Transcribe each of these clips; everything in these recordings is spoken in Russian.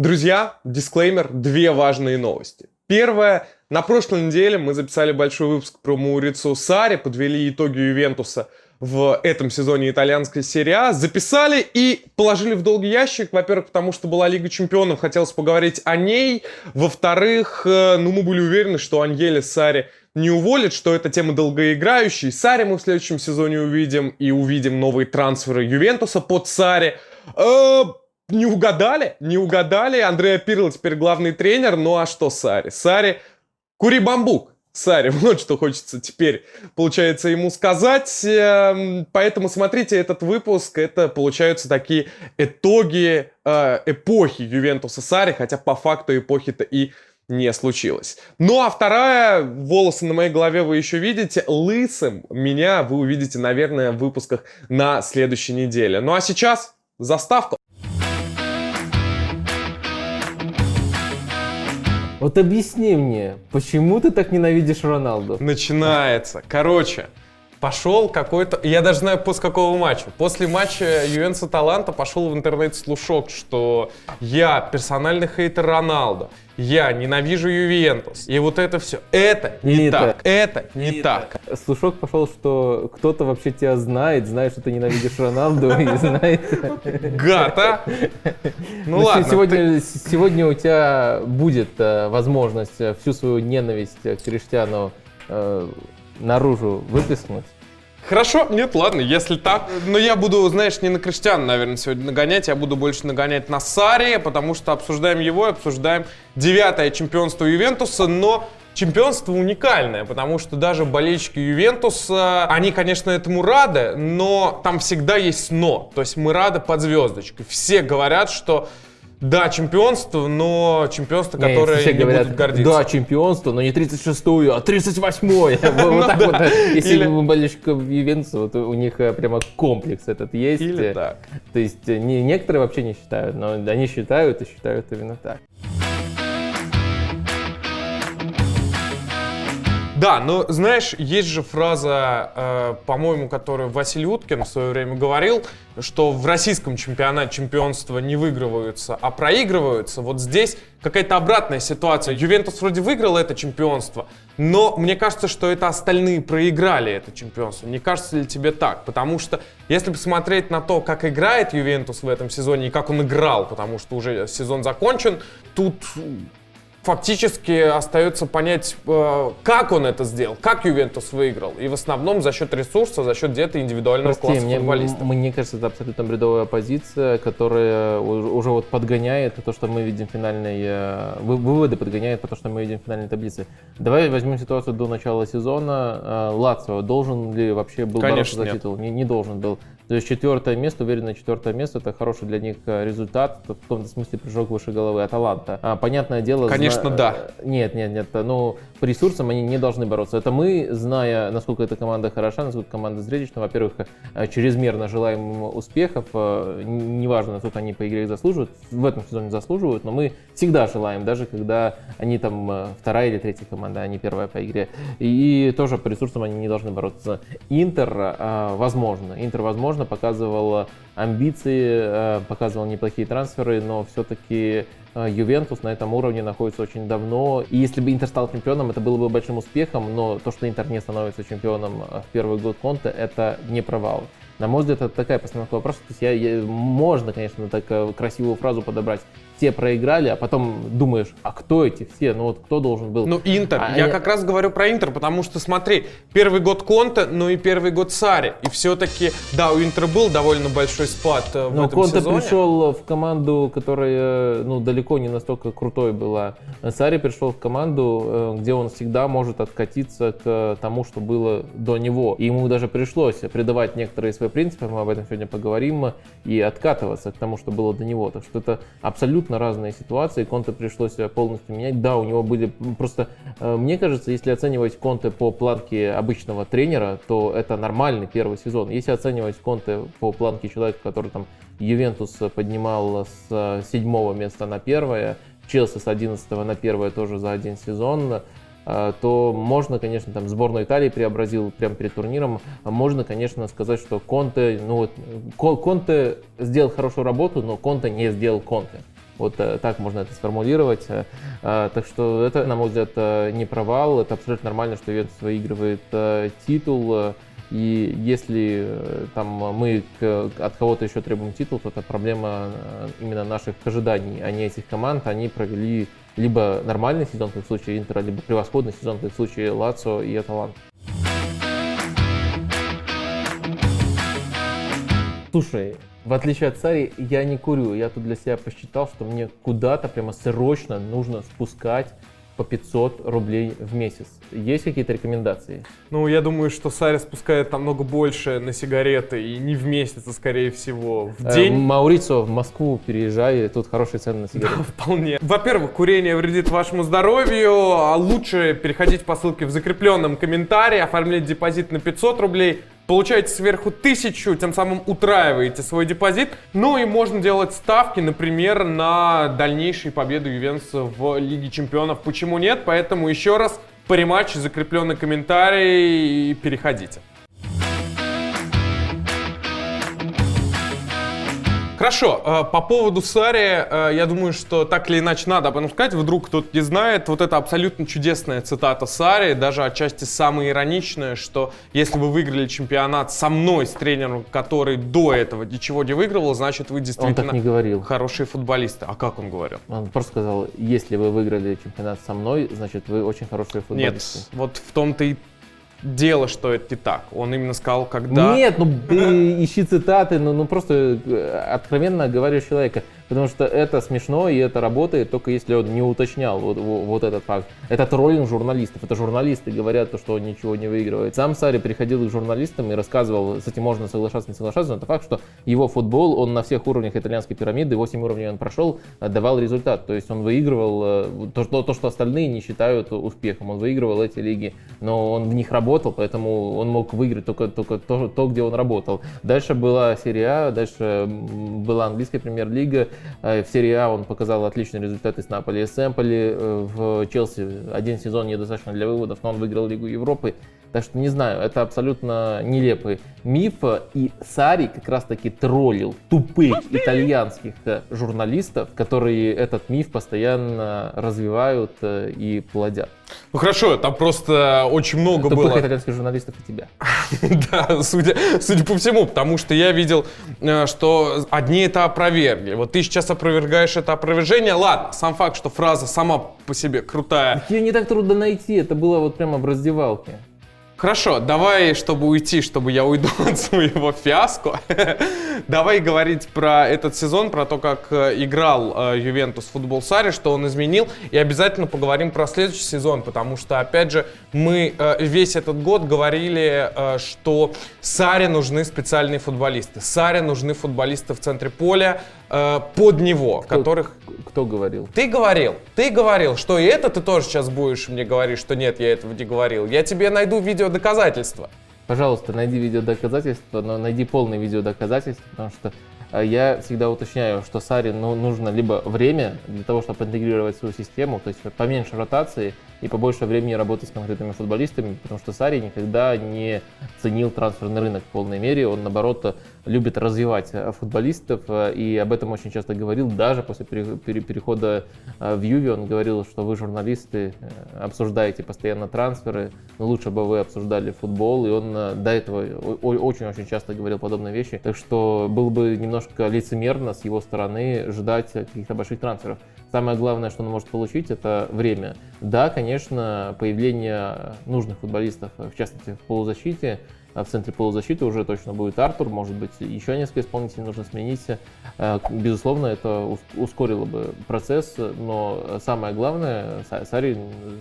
Друзья, дисклеймер, две важные новости. Первое. На прошлой неделе мы записали большой выпуск про Маурицио Сарри, подвели итоги Ювентуса в этом сезоне итальянской серии А, записали и положили в долгий ящик. Во-первых, потому что была Лига Чемпионов, хотелось поговорить о ней. Во-вторых, мы были уверены, что Аньеле Сарри не уволит, что эта тема долгоиграющая. Сарри мы в следующем сезоне увидим, и увидим новые трансферы Ювентуса под Сарри. Не угадали. Андреа Пирло теперь главный тренер. Ну а что Сарри? Сарри... Кури бамбук, Сарри, вот что хочется теперь, получается, ему сказать. Поэтому смотрите этот выпуск, это, получаются такие итоги эпохи Ювентуса Сарри, хотя по факту эпохи-то и не случилось. Ну а вторая, волосы на моей голове вы еще видите, лысым меня вы увидите, наверное, в выпусках на следующей неделе. Ну а сейчас заставка. Вот объясни мне, почему ты так ненавидишь Роналду? Начинается. Короче, пошел какой-то... Я даже знаю, после какого матча. После матча Ювентуса Таланта пошел в интернет слушок, что я персональный хейтер Роналду, я ненавижу Ювентус. И вот это все. Это не так. Это не так. Слушок пошел, что кто-то вообще тебя знает, что ты ненавидишь Роналду и знает. Гад, а? Ну ладно. Сегодня у тебя будет возможность всю свою ненависть к Криштиану наружу выплеснуть. Хорошо, нет, ладно, если так. Но я буду, знаешь, не на Криштиану, наверное, сегодня нагонять. Я буду больше нагонять на Сарри, потому что обсуждаем его и обсуждаем 9-е чемпионство Ювентуса. Но чемпионство уникальное, потому что даже болельщики Ювентуса, они, конечно, этому рады, но там всегда есть «но». То есть мы рады под звездочкой. Все говорят, что... Да, чемпионство, но чемпионство, которое не будут гордиться. Да, чемпионство, но не 36-ю, а 38-ю. Вот так вот. Если болельщиков Ювентуса, то у них прямо комплекс этот есть. Или так. То есть некоторые вообще не считают, но они считают и считают именно так. Да, но знаешь, есть же фраза, по-моему, которую Василий Уткин в свое время говорил, что в российском чемпионате чемпионства не выигрываются, а проигрываются. Вот здесь какая-то обратная ситуация. Ювентус вроде выиграл это чемпионство, но мне кажется, что это остальные проиграли это чемпионство. Не кажется ли тебе так? Потому что если посмотреть на то, как играет Ювентус в этом сезоне и как он играл, потому что уже сезон закончен, тут... Фактически остается понять, как он это сделал, как Ювентус выиграл. И в основном за счет ресурса, за счет где-то индивидуального класса футболиста. Мне кажется, это абсолютно бредовая позиция, которая уже вот подгоняет то, что мы видим финальные... Выводы подгоняет то, что мы видим в финальной таблице. Давай возьмем ситуацию до начала сезона. Лацио должен ли вообще был бороться за титул? Не должен был. То есть четвертое место, уверенное четвертое место, это хороший для них результат, в том-то смысле прыжок выше головы Аталанта. Понятное дело... Конечно, да. Нет. Но по ресурсам они не должны бороться. Это мы, зная, насколько эта команда хороша, насколько команда зрелищна, во-первых, чрезмерно желаем им успехов. Неважно, насколько они по игре заслуживают. В этом сезоне заслуживают, но мы всегда желаем, даже когда они там вторая или третья команда, а не первая по игре. И тоже по ресурсам они не должны бороться. Интер, возможно, показывал амбиции, показывал неплохие трансферы, но все-таки Ювентус на этом уровне находится очень давно. И если бы Интер стал чемпионом, это было бы большим успехом, но то, что Интер не становится чемпионом в первый год Конте, это не провал. На мой взгляд, это такая постановка вопроса. То есть можно, конечно, так красивую фразу подобрать. Все проиграли, а потом думаешь, а кто эти все? Ну вот кто должен был? Ну Интер. Я как раз говорю про Интер, потому что смотри, первый год Конте, но и первый год Сарри. И все-таки, да, у Интера был довольно большой спад в этом сезоне. Но Конте пришел в команду, которая далеко не настолько крутой была. Сарри пришел в команду, где он всегда может откатиться к тому, что было до него. И ему даже пришлось предавать некоторые свои принципы, мы об этом сегодня поговорим, и откатываться к тому, что было до него. Так что это абсолютно разные ситуации, Конте пришлось полностью менять. Да, у него были просто, мне кажется, если оценивать Конте по планке обычного тренера, то это нормальный первый сезон. Если оценивать Конте по планке человека, который там Ювентус поднимал с 7-го места на 1-е, Челси с 11-го на 1-е тоже за один сезон, то можно, конечно, там сборную Италии преобразил прямо перед турниром. Можно, конечно, сказать, что Конте сделал хорошую работу, но Конте не сделал Конте. Вот так можно это сформулировать. Так что это, на мой взгляд, не провал. Это абсолютно нормально, что Ювентус выигрывает титул. И если там мы от кого-то еще требуем титул, то это проблема именно наших ожиданий, а не этих команд. Они провели либо нормальный сезон, как в случае Интера, либо превосходный сезон, как в случае Лацио и Аталанты. Слушай, в отличие от Сарри, я не курю. Я тут для себя посчитал, что мне куда-то прямо срочно нужно спускать по 500 рублей в месяц. Есть какие-то рекомендации? Ну, я думаю, что Сарри спускает намного больше на сигареты, и не в месяц, а скорее всего в день. Маурицио, в Москву переезжай, тут хорошие цены на сигареты. Да, вполне. Во-первых, курение вредит вашему здоровью, а лучше переходить по ссылке в закрепленном комментарии, оформлять депозит на 500 рублей, получаете сверху 1000, тем самым утраиваете свой депозит. Ну и можно делать ставки, например, на дальнейшие победы Ювентуса в Лиге Чемпионов. Почему нет? Поэтому еще раз париматч, закрепленный комментарий, и переходите. Хорошо, по поводу Сарри, я думаю, что так или иначе надо об этом сказать, вдруг кто-то не знает. Вот это абсолютно чудесная цитата Сарри, даже отчасти самая ироничная, что если вы выиграли чемпионат со мной, с тренером, который до этого ничего не выигрывал, значит вы действительно хорошие футболисты. А как он говорил? Он просто сказал, если вы выиграли чемпионат со мной, значит вы очень хорошие футболисты. Нет, вот в том-то и дело, что это не так. Он именно сказал, когда... Нет, ну ищи цитаты, ну просто откровенно говорю человека. Потому что это смешно и это работает, только если он не уточнял вот этот факт. Это троллинг журналистов. Это журналисты говорят, что он ничего не выигрывает. Сам Сарри приходил к журналистам и рассказывал, с этим можно соглашаться, не соглашаться, но это факт, что его футбол, он на всех уровнях итальянской пирамиды, 8 уровней он прошел, давал результат. То есть он выигрывал то, что остальные не считают успехом. Он выигрывал эти лиги, но он в них работал, поэтому он мог выиграть только то, где он работал. Дальше была Серия А, дальше была английская премьер-лига. В Серии А он показал отличные результаты с Наполи и с Эмполи. В Челси один сезон недостаточно для выводов, но он выиграл Лигу Европы. Так что не знаю, это абсолютно нелепый миф. И Сарри как раз-таки троллил тупых итальянских журналистов, которые этот миф постоянно развивают и плодят. Ну хорошо, там просто очень много тупых было... Тупых итальянских журналистов и тебя. Да, судя по всему, потому что я видел, что одни это опровергли. Вот ты сейчас опровергаешь это опровержение. Ладно, сам факт, что фраза сама по себе крутая. Ее не так трудно найти, это было вот прямо в раздевалке. Хорошо, давай, чтобы уйти, чтобы я уйду от своего фиаско, давай говорить про этот сезон, про то, как играл Ювентус в футбол Сарри, что он изменил, и обязательно поговорим про следующий сезон, потому что, опять же, мы весь этот год говорили, что Сарри нужны специальные футболисты, Сарри нужны футболисты в центре поля, под него, которых... Кто говорил? Ты говорил, что и это ты тоже сейчас будешь мне говорить, что нет, я этого не говорил. Я тебе найду видеодоказательства. Пожалуйста, найди видеодоказательства, но найди полное видеодоказательство, потому что я всегда уточняю, что Сарри нужно либо время для того, чтобы интегрировать свою систему, то есть поменьше ротации и побольше времени работы с конкретными футболистами, потому что Сарри никогда не ценил трансферный рынок в полной мере, он, наоборот, любит развивать футболистов, и об этом очень часто говорил, даже после перехода в Юве он говорил, что вы, журналисты, обсуждаете постоянно трансферы, но лучше бы вы обсуждали футбол, и он до этого очень-очень часто говорил подобные вещи, так что было бы немножко лицемерно с его стороны ждать каких-то больших трансферов. Самое главное, что он может получить, это время. Да, конечно, появление нужных футболистов, в частности, в полузащите, в центре полузащиты уже точно будет Артур, может быть, еще несколько исполнителей нужно сменить. Безусловно, это ускорило бы процесс, но самое главное, Сарри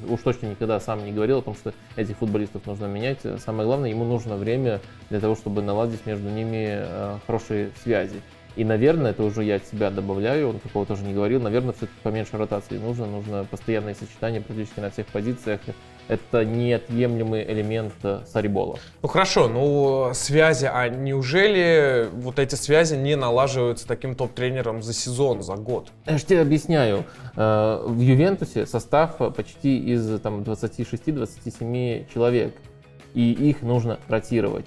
уж точно никогда сам не говорил о том, что этих футболистов нужно менять. Самое главное, ему нужно время для того, чтобы наладить между ними хорошие связи. И, наверное, это уже я от себя добавляю, он такого тоже не говорил, наверное, все-таки поменьше ротации нужно постоянное сочетание практически на всех позициях. Это неотъемлемый элемент Саррибола. Ну хорошо, ну связи, а неужели вот эти связи не налаживаются таким топ-тренером за сезон, за год? Я же тебе объясняю, в Ювентусе состав почти из 26-27 человек, и их нужно ротировать.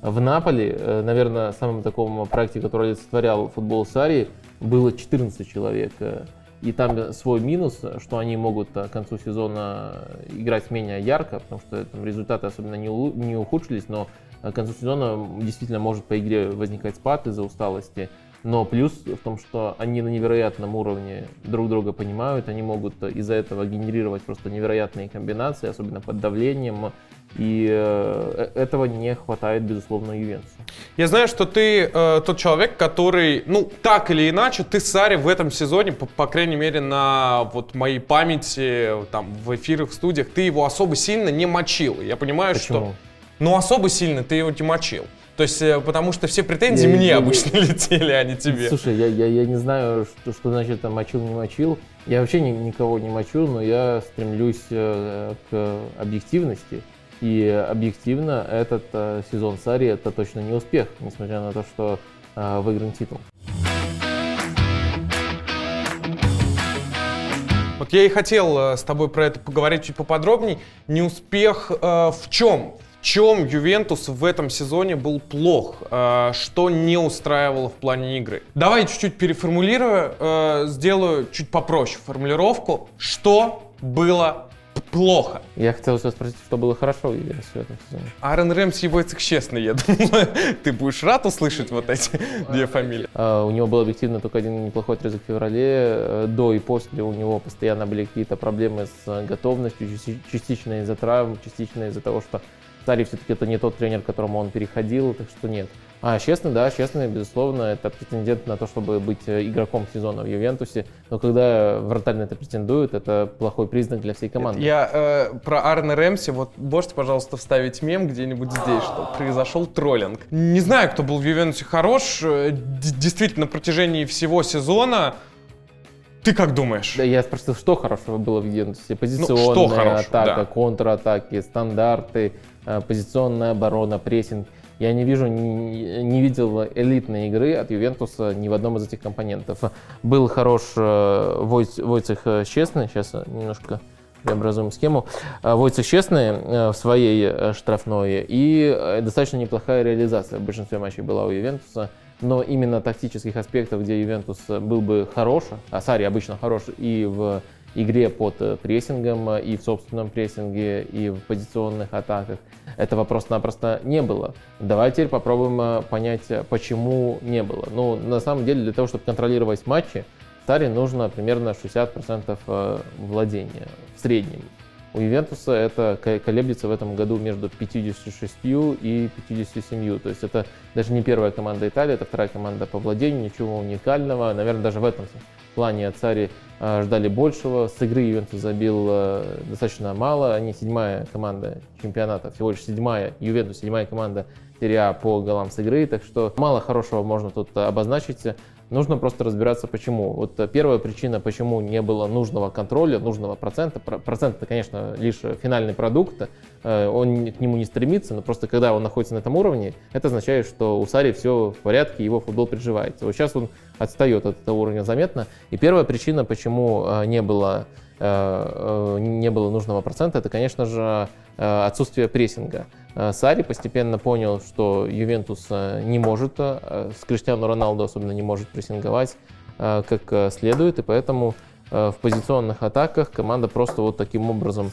В Наполи, наверное, самым таком проекте, который олицетворял футбол Сарри, было 14 человек. И там свой минус, что они могут к концу сезона играть менее ярко, потому что там результаты особенно не ухудшились, но к концу сезона действительно может по игре возникать спад из-за усталости. Но плюс в том, что они на невероятном уровне друг друга понимают, они могут из-за этого генерировать просто невероятные комбинации, особенно под давлением. И этого не хватает, безусловно, Ювентусу. Я знаю, что ты тот человек, который, ну, так или иначе, ты Сарри в этом сезоне, по крайней мере, на вот моей памяти, там, в эфирах, в студиях, ты его особо сильно не мочил. Я понимаю, почему? Что... Ну, особо сильно ты его не мочил. То есть, потому что все претензии мне обычно летели, а не тебе. Слушай, я не знаю, что значит там мочил, не мочил. Я вообще никого не мочу, но я стремлюсь к объективности. И объективно этот сезон Сарри — это точно не успех, несмотря на то, что выигран титул. Вот я и хотел с тобой про это поговорить чуть поподробнее. Неуспех в чем? В чем Ювентус в этом сезоне был плох, что не устраивало в плане игры? Давай чуть-чуть переформулирую, сделаю чуть попроще формулировку. Что было плохо? Я хотел тебя спросить, что было хорошо в этом сезоне. Аарон Рэмзи и Войцех Щезны, я думаю, ты будешь рад услышать вот эти две фамилии. У него был объективно только один неплохой отрезок в феврале. До и после у него постоянно были какие-то проблемы с готовностью, частично из-за травм, частично из-за того, что Сарри все-таки это не тот тренер, к которому он переходил, так что нет. А Щезны, да, Щезны, безусловно, это претендент на то, чтобы быть игроком сезона в Ювентусе. Но когда вратарь на это претендует, это плохой признак для всей команды. Нет, я про Аарона Рэмзи, вот можете, пожалуйста, вставить мем где-нибудь здесь, что произошел троллинг. Не знаю, кто был в Ювентусе хорош, действительно, на протяжении всего сезона. Ты как думаешь? Да, я спросил, что хорошего было в Ювентусе? Позиционная атака, да, контратаки, стандарты, позиционная оборона, прессинг. Я не видел элитной игры от Ювентуса ни в одном из этих компонентов. Был хорош Войцех Щезны, сейчас немножко преобразуем схему. Войцех Щезны в своей штрафной, и достаточно неплохая реализация в большинстве матчей была у Ювентуса. Но именно тактических аспектов, где Ювентус был бы хорош, а Сарри обычно хорош и в игре под прессингом, и в собственном прессинге, и в позиционных атаках, это вопрос-напросто не было. Давай теперь попробуем понять, почему не было. Ну, на самом деле, для того, чтобы контролировать матчи, Сарри нужно примерно 60% владения в среднем. У Ювентуса это колеблется в этом году между 56 и 57. То есть это даже не первая команда Италии, это вторая команда по владению, ничего уникального. Наверное, даже в этом плане от Сарри ждали большего. С игры Ювентус забил достаточно мало. Они седьмая команда чемпионата, всего лишь седьмая, Ювентус седьмая команда Серии А по голам с игры. Так что мало хорошего можно тут обозначить. Нужно просто разбираться, почему. Вот первая причина, почему не было нужного контроля, нужного процента. Процент — это, конечно, лишь финальный продукт, он к нему не стремится, но просто когда он находится на этом уровне, это означает, что у Сарри все в порядке, его футбол приживается. Вот сейчас он отстает от этого уровня заметно. И первая причина, почему не было нужного процента, это, конечно же, отсутствие прессинга. Сарри постепенно понял, что Ювентус не может, с Криштиану Роналду особенно, не может прессинговать как следует, и поэтому в позиционных атаках команда просто вот таким образом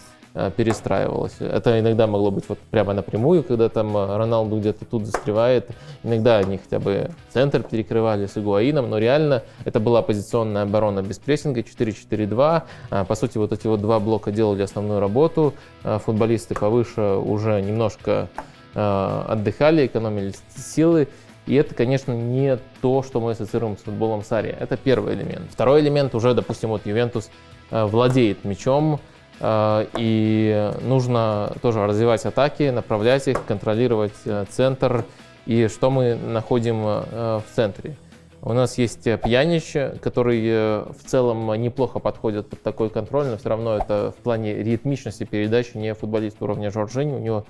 перестраивалась. Это иногда могло быть вот прямо напрямую, когда там Роналду где-то тут застревает. Иногда они хотя бы центр перекрывали с Игуаином, но реально это была позиционная оборона без прессинга, 4-4-2. По сути, вот эти вот два блока делали основную работу. Футболисты повыше уже немножко отдыхали, экономили силы. И это, конечно, не то, что мы ассоциируем с футболом Сарри. Это первый элемент. Второй элемент уже, допустим, вот Ювентус владеет мячом, и нужно тоже развивать атаки, направлять их, контролировать центр. И что мы находим в центре? У нас есть Пьянич, который в целом неплохо подходит под такой контроль, но все равно это в плане ритмичности передачи не футболист уровня Жоржини. У него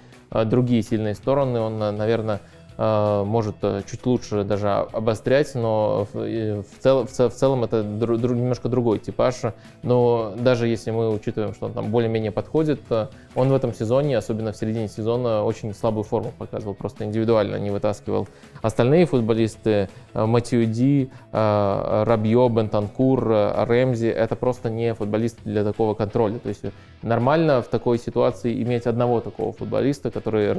другие сильные стороны, он, наверное, может чуть лучше даже обострять, но в целом это немножко другой типаж. Но даже если мы учитываем, что он там более-менее подходит, он в этом сезоне, особенно в середине сезона, очень слабую форму показывал, просто индивидуально не вытаскивал. Остальные футболисты, Матьюди, Рабьо, Бентанкур, Рэмзи, это просто не футболисты для такого контроля. То есть нормально в такой ситуации иметь одного такого футболиста, который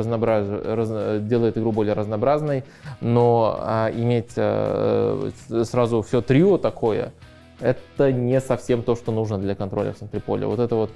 делает игру более разнообразной, но иметь сразу все трио такое, это не совсем то, что нужно для контроля в центре поля. Вот это вот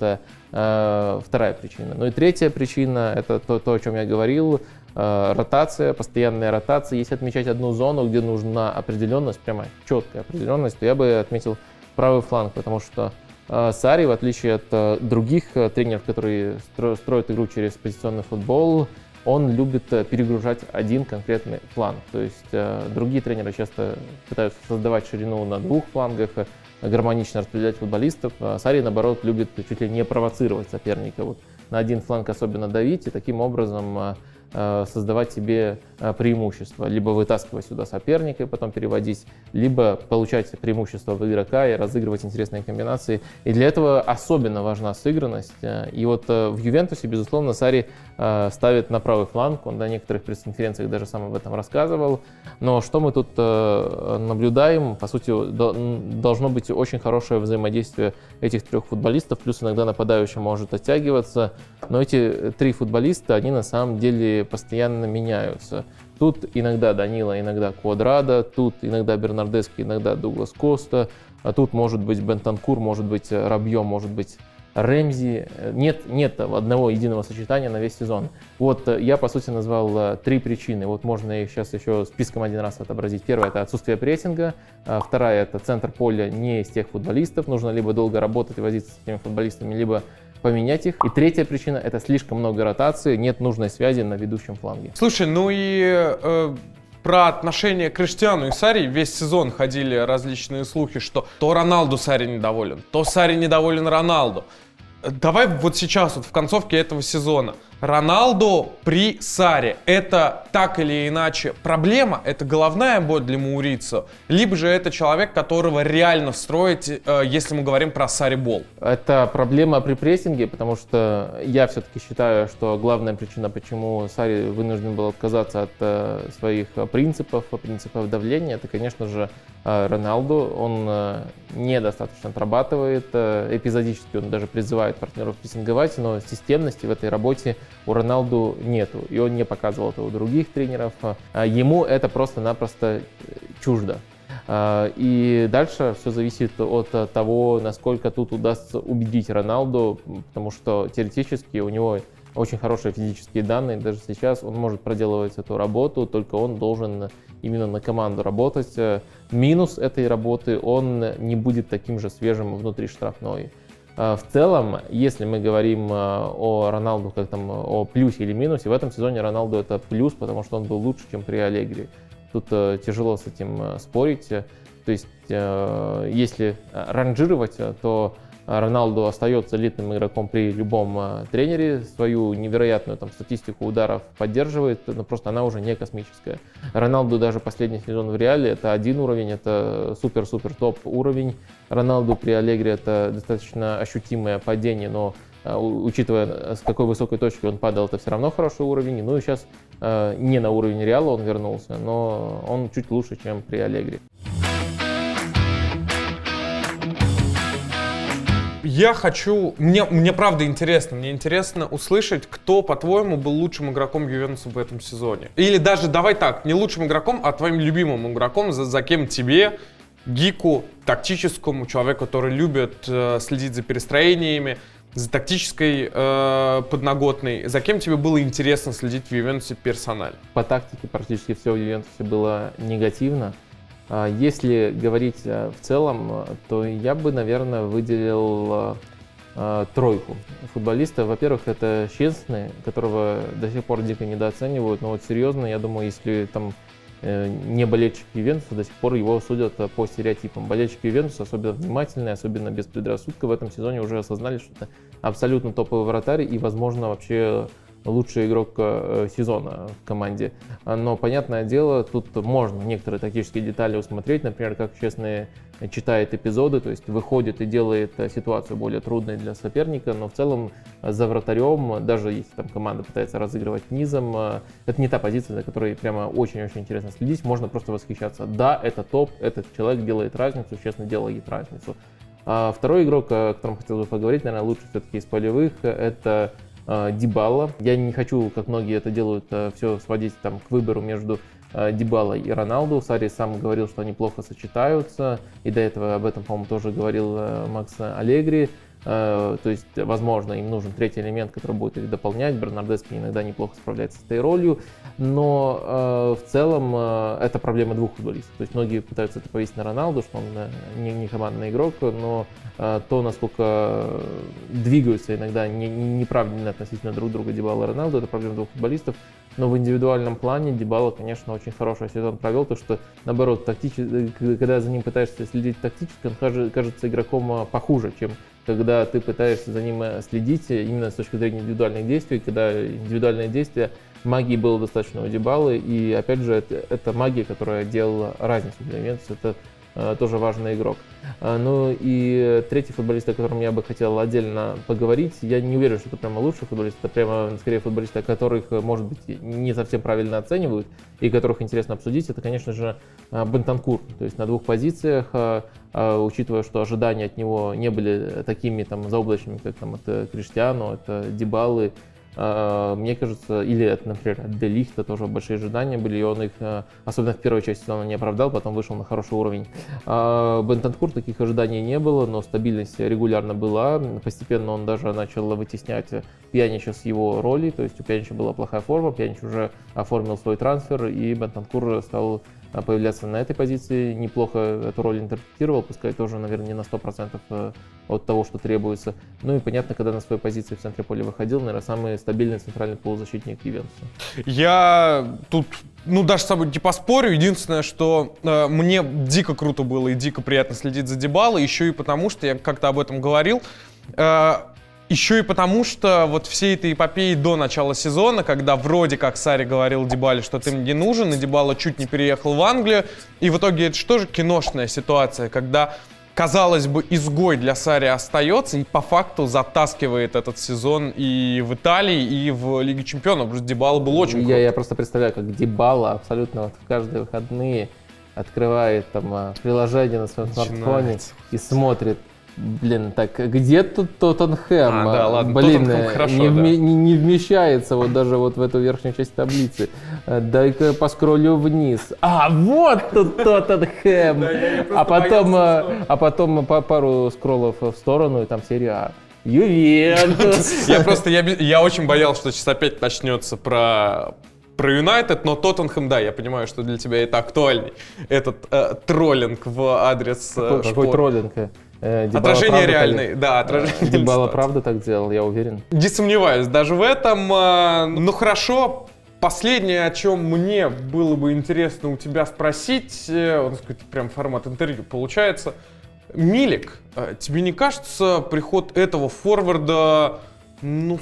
вторая причина. Ну и третья причина, это то, о чем я говорил, ротация, постоянная ротация. Если отмечать одну зону, где нужна определенность, прямо четкая определенность, то я бы отметил правый фланг, потому что Сарри, в отличие от других тренеров, которые строят игру через позиционный футбол, он любит перегружать один конкретный фланг. То есть другие тренеры часто пытаются создавать ширину на двух флангах, гармонично распределять футболистов. А Сарри, наоборот, любит чуть ли не провоцировать соперника, вот, на один фланг особенно давить и таким образом создавать себе преимущество. Либо вытаскивать сюда соперника и потом переводить, либо получать преимущество в игрока и разыгрывать интересные комбинации. И для этого особенно важна сыгранность. И вот в Ювентусе, безусловно, Сарри ставит на правый фланг. Он на некоторых пресс-конференциях даже сам об этом рассказывал. Но что мы тут наблюдаем? По сути, должно быть очень хорошее взаимодействие этих трех футболистов. Плюс иногда нападающий может оттягиваться. Но эти три футболиста, они на самом деле постоянно меняются. Тут иногда Данила, иногда Квадрада, тут иногда Бернардески, иногда Дуглас Коста, а тут может быть Бентанкур, может быть Рабьо, может быть Рэмзи. Нет одного единого сочетания на весь сезон. Вот я, по сути, назвал три причины. Вот можно их сейчас еще списком один раз отобразить. Первая – это отсутствие прессинга. Вторая – это центр поля не из тех футболистов. Нужно либо долго работать и возиться с этими футболистами, либо поменять их. И третья причина – это слишком много ротации, нет нужной связи на ведущем фланге. Слушай, ну и про отношение к Криштиану и Сарри весь сезон ходили различные слухи, что то Роналду Сарри недоволен, то Сарри недоволен Роналду. Давай вот сейчас, вот в концовке этого сезона, Роналду при Сарри. Это так или иначе проблема, это головная боль для Маурицио, либо же это человек, которого реально встроить, если мы говорим про Сарри-бол? Это проблема при прессинге, потому что я все-таки считаю, что главная причина, почему Сарри вынужден был отказаться от своих принципов давления, это, конечно же, Роналду. Он недостаточно отрабатывает, эпизодически он даже призывает партнеров прессинговать, но системности в этой работе у Роналду нету, и он не показывал это у других тренеров. Ему это просто-напросто чуждо. И дальше все зависит от того, насколько тут удастся убедить Роналду, потому что теоретически у него очень хорошие физические данные, даже сейчас он может проделывать эту работу, только он должен именно на команду работать. Минус этой работы, он не будет таким же свежим внутри штрафной. В целом, если мы говорим о Роналду как там о плюсе или минусе, в этом сезоне Роналду это плюс, потому что он был лучше, чем при Аллегри. Тут тяжело с этим спорить. То есть, если ранжировать, то Роналду остается элитным игроком при любом тренере, свою невероятную там статистику ударов поддерживает, но просто она уже не космическая. Роналду даже последний сезон в Реале — это один уровень, это супер-супер топ уровень. Роналду при Аллегри — это достаточно ощутимое падение, но учитывая, с какой высокой точки он падал, это все равно хороший уровень. Ну и сейчас не на уровень Реала он вернулся, но он чуть лучше, чем при Аллегри. Я хочу... Мне правда интересно. Мне интересно услышать, кто, по-твоему, был лучшим игроком Ювентуса в этом сезоне. Или даже, давай так, не лучшим игроком, а твоим любимым игроком, за кем тебе, гику, тактическому человеку, который любит следить за перестроениями, за тактической подноготной, за кем тебе было интересно следить в Ювентусе персонально? По тактике практически все в Ювентусе было негативно. Если говорить в целом, то я бы, наверное, выделил тройку футболистов. Во-первых, это Щезны, которого до сих пор дико недооценивают, но вот серьезно, я думаю, если там не болельщики Ювентуса, до сих пор его судят по стереотипам. Болельщики Ювентуса, особенно внимательные, особенно без предрассудка, в этом сезоне уже осознали, что это абсолютно топовый вратарь и, возможно, вообще лучший игрок сезона в команде. Но, понятное дело, тут можно некоторые тактические детали усмотреть, например, как Щезны читает эпизоды, то есть выходит и делает ситуацию более трудной для соперника, но в целом за вратарем, даже если там команда пытается разыгрывать низом, это не та позиция, за которой прямо очень-очень интересно следить, можно просто восхищаться. Да, это топ, этот человек делает разницу, Щезны делает разницу. А второй игрок, о котором хотел бы поговорить, наверное, лучше все-таки из полевых, это Дибала. Я не хочу, как многие это делают, все сводить там к выбору между Дибалой и Роналду. Сарри сам говорил, что они плохо сочетаются, и до этого об этом, по-моему, тоже говорил Макс Аллегри. То есть, возможно, им нужен третий элемент, который будет их дополнять. Бернардески иногда неплохо справляется с этой ролью, но в целом это проблема двух футболистов. То есть многие пытаются это повесить на Роналду, что он не командный игрок, но то, насколько двигаются иногда неправильно относительно друг друга Дибала и Роналду, это проблема двух футболистов. Но в индивидуальном плане Дибала, конечно, очень хороший сезон провел, то что, наоборот, когда за ним пытаешься следить тактически, он кажется игроком похуже, чем когда ты пытаешься за ним следить именно с точки зрения индивидуальных действий, когда индивидуальные действия, магии было достаточно у Дибалы, и, опять же, это магия, которая делала разницу для Ювентуса, это тоже важный игрок. Ну и третий футболист, о котором я бы хотел отдельно поговорить, я не уверен, что это прямо лучший футболист, это прямо скорее футболисты, которых, может быть, не совсем правильно оценивают и которых интересно обсудить, это, конечно же, Бентанкур, то есть на двух позициях, учитывая, что ожидания от него не были такими там заоблачными, как там от Криштиану, от Дибалы, мне кажется, или, например, от Де Лихта тоже большие ожидания были, и он их, особенно в первой части сезона, не оправдал, потом вышел на хороший уровень. Бентанкур таких ожиданий не было, но стабильность регулярно была, постепенно он даже начал вытеснять Пьянича с его роли, то есть у Пьянича была плохая форма, Пьянич уже оформил свой трансфер, и Бентанкур стал появляться на этой позиции, неплохо эту роль интерпретировал, пускай тоже, наверное, не на 100% от того, что требуется. Ну и понятно, когда на своей позиции в центре поля выходил, наверное, самый стабильный центральный полузащитник Ювентуса. Я тут, даже с собой не поспорю, единственное, что мне дико круто было и дико приятно следить за Дибалой, еще и потому, что я как-то об этом говорил, еще и потому, что вот всей этой эпопеи до начала сезона, когда вроде как Сарри говорил Дибале, что ты мне нужен, и Дибала чуть не переехал в Англию, и в итоге это же тоже киношная ситуация, когда, казалось бы, изгой для Сарри остается и по факту затаскивает этот сезон и в Италии, и в Лиге Чемпионов, потому что Дибала был очень круто. Я просто представляю, как Дибала абсолютно вот в каждые выходные открывает там приложение на своем смартфоне и смотрит. Блин, так где тут Тоттенхэм? Да, ладно, блин, Тоттенхэм хорошо, не вмещается вот даже вот в эту верхнюю часть таблицы. Дай-ка поскроллю вниз. А, вот тут Тоттенхэм! А потом пару скроллов в сторону, и там серия А. Ювентус! Я очень боялся, что сейчас опять начнется про Юнайтед, но Тоттенхэм, да, я понимаю, что для тебя это актуальный, этот троллинг в адрес... Какой троллинг? Дибала отражение реальной, да, отражение. Дибала правда так делал, я уверен. Не сомневаюсь даже в этом. Ну хорошо, последнее, о чем мне было бы интересно у тебя спросить, у нас какой-то прям формат интервью получается. Милик, тебе не кажется приход этого форварда,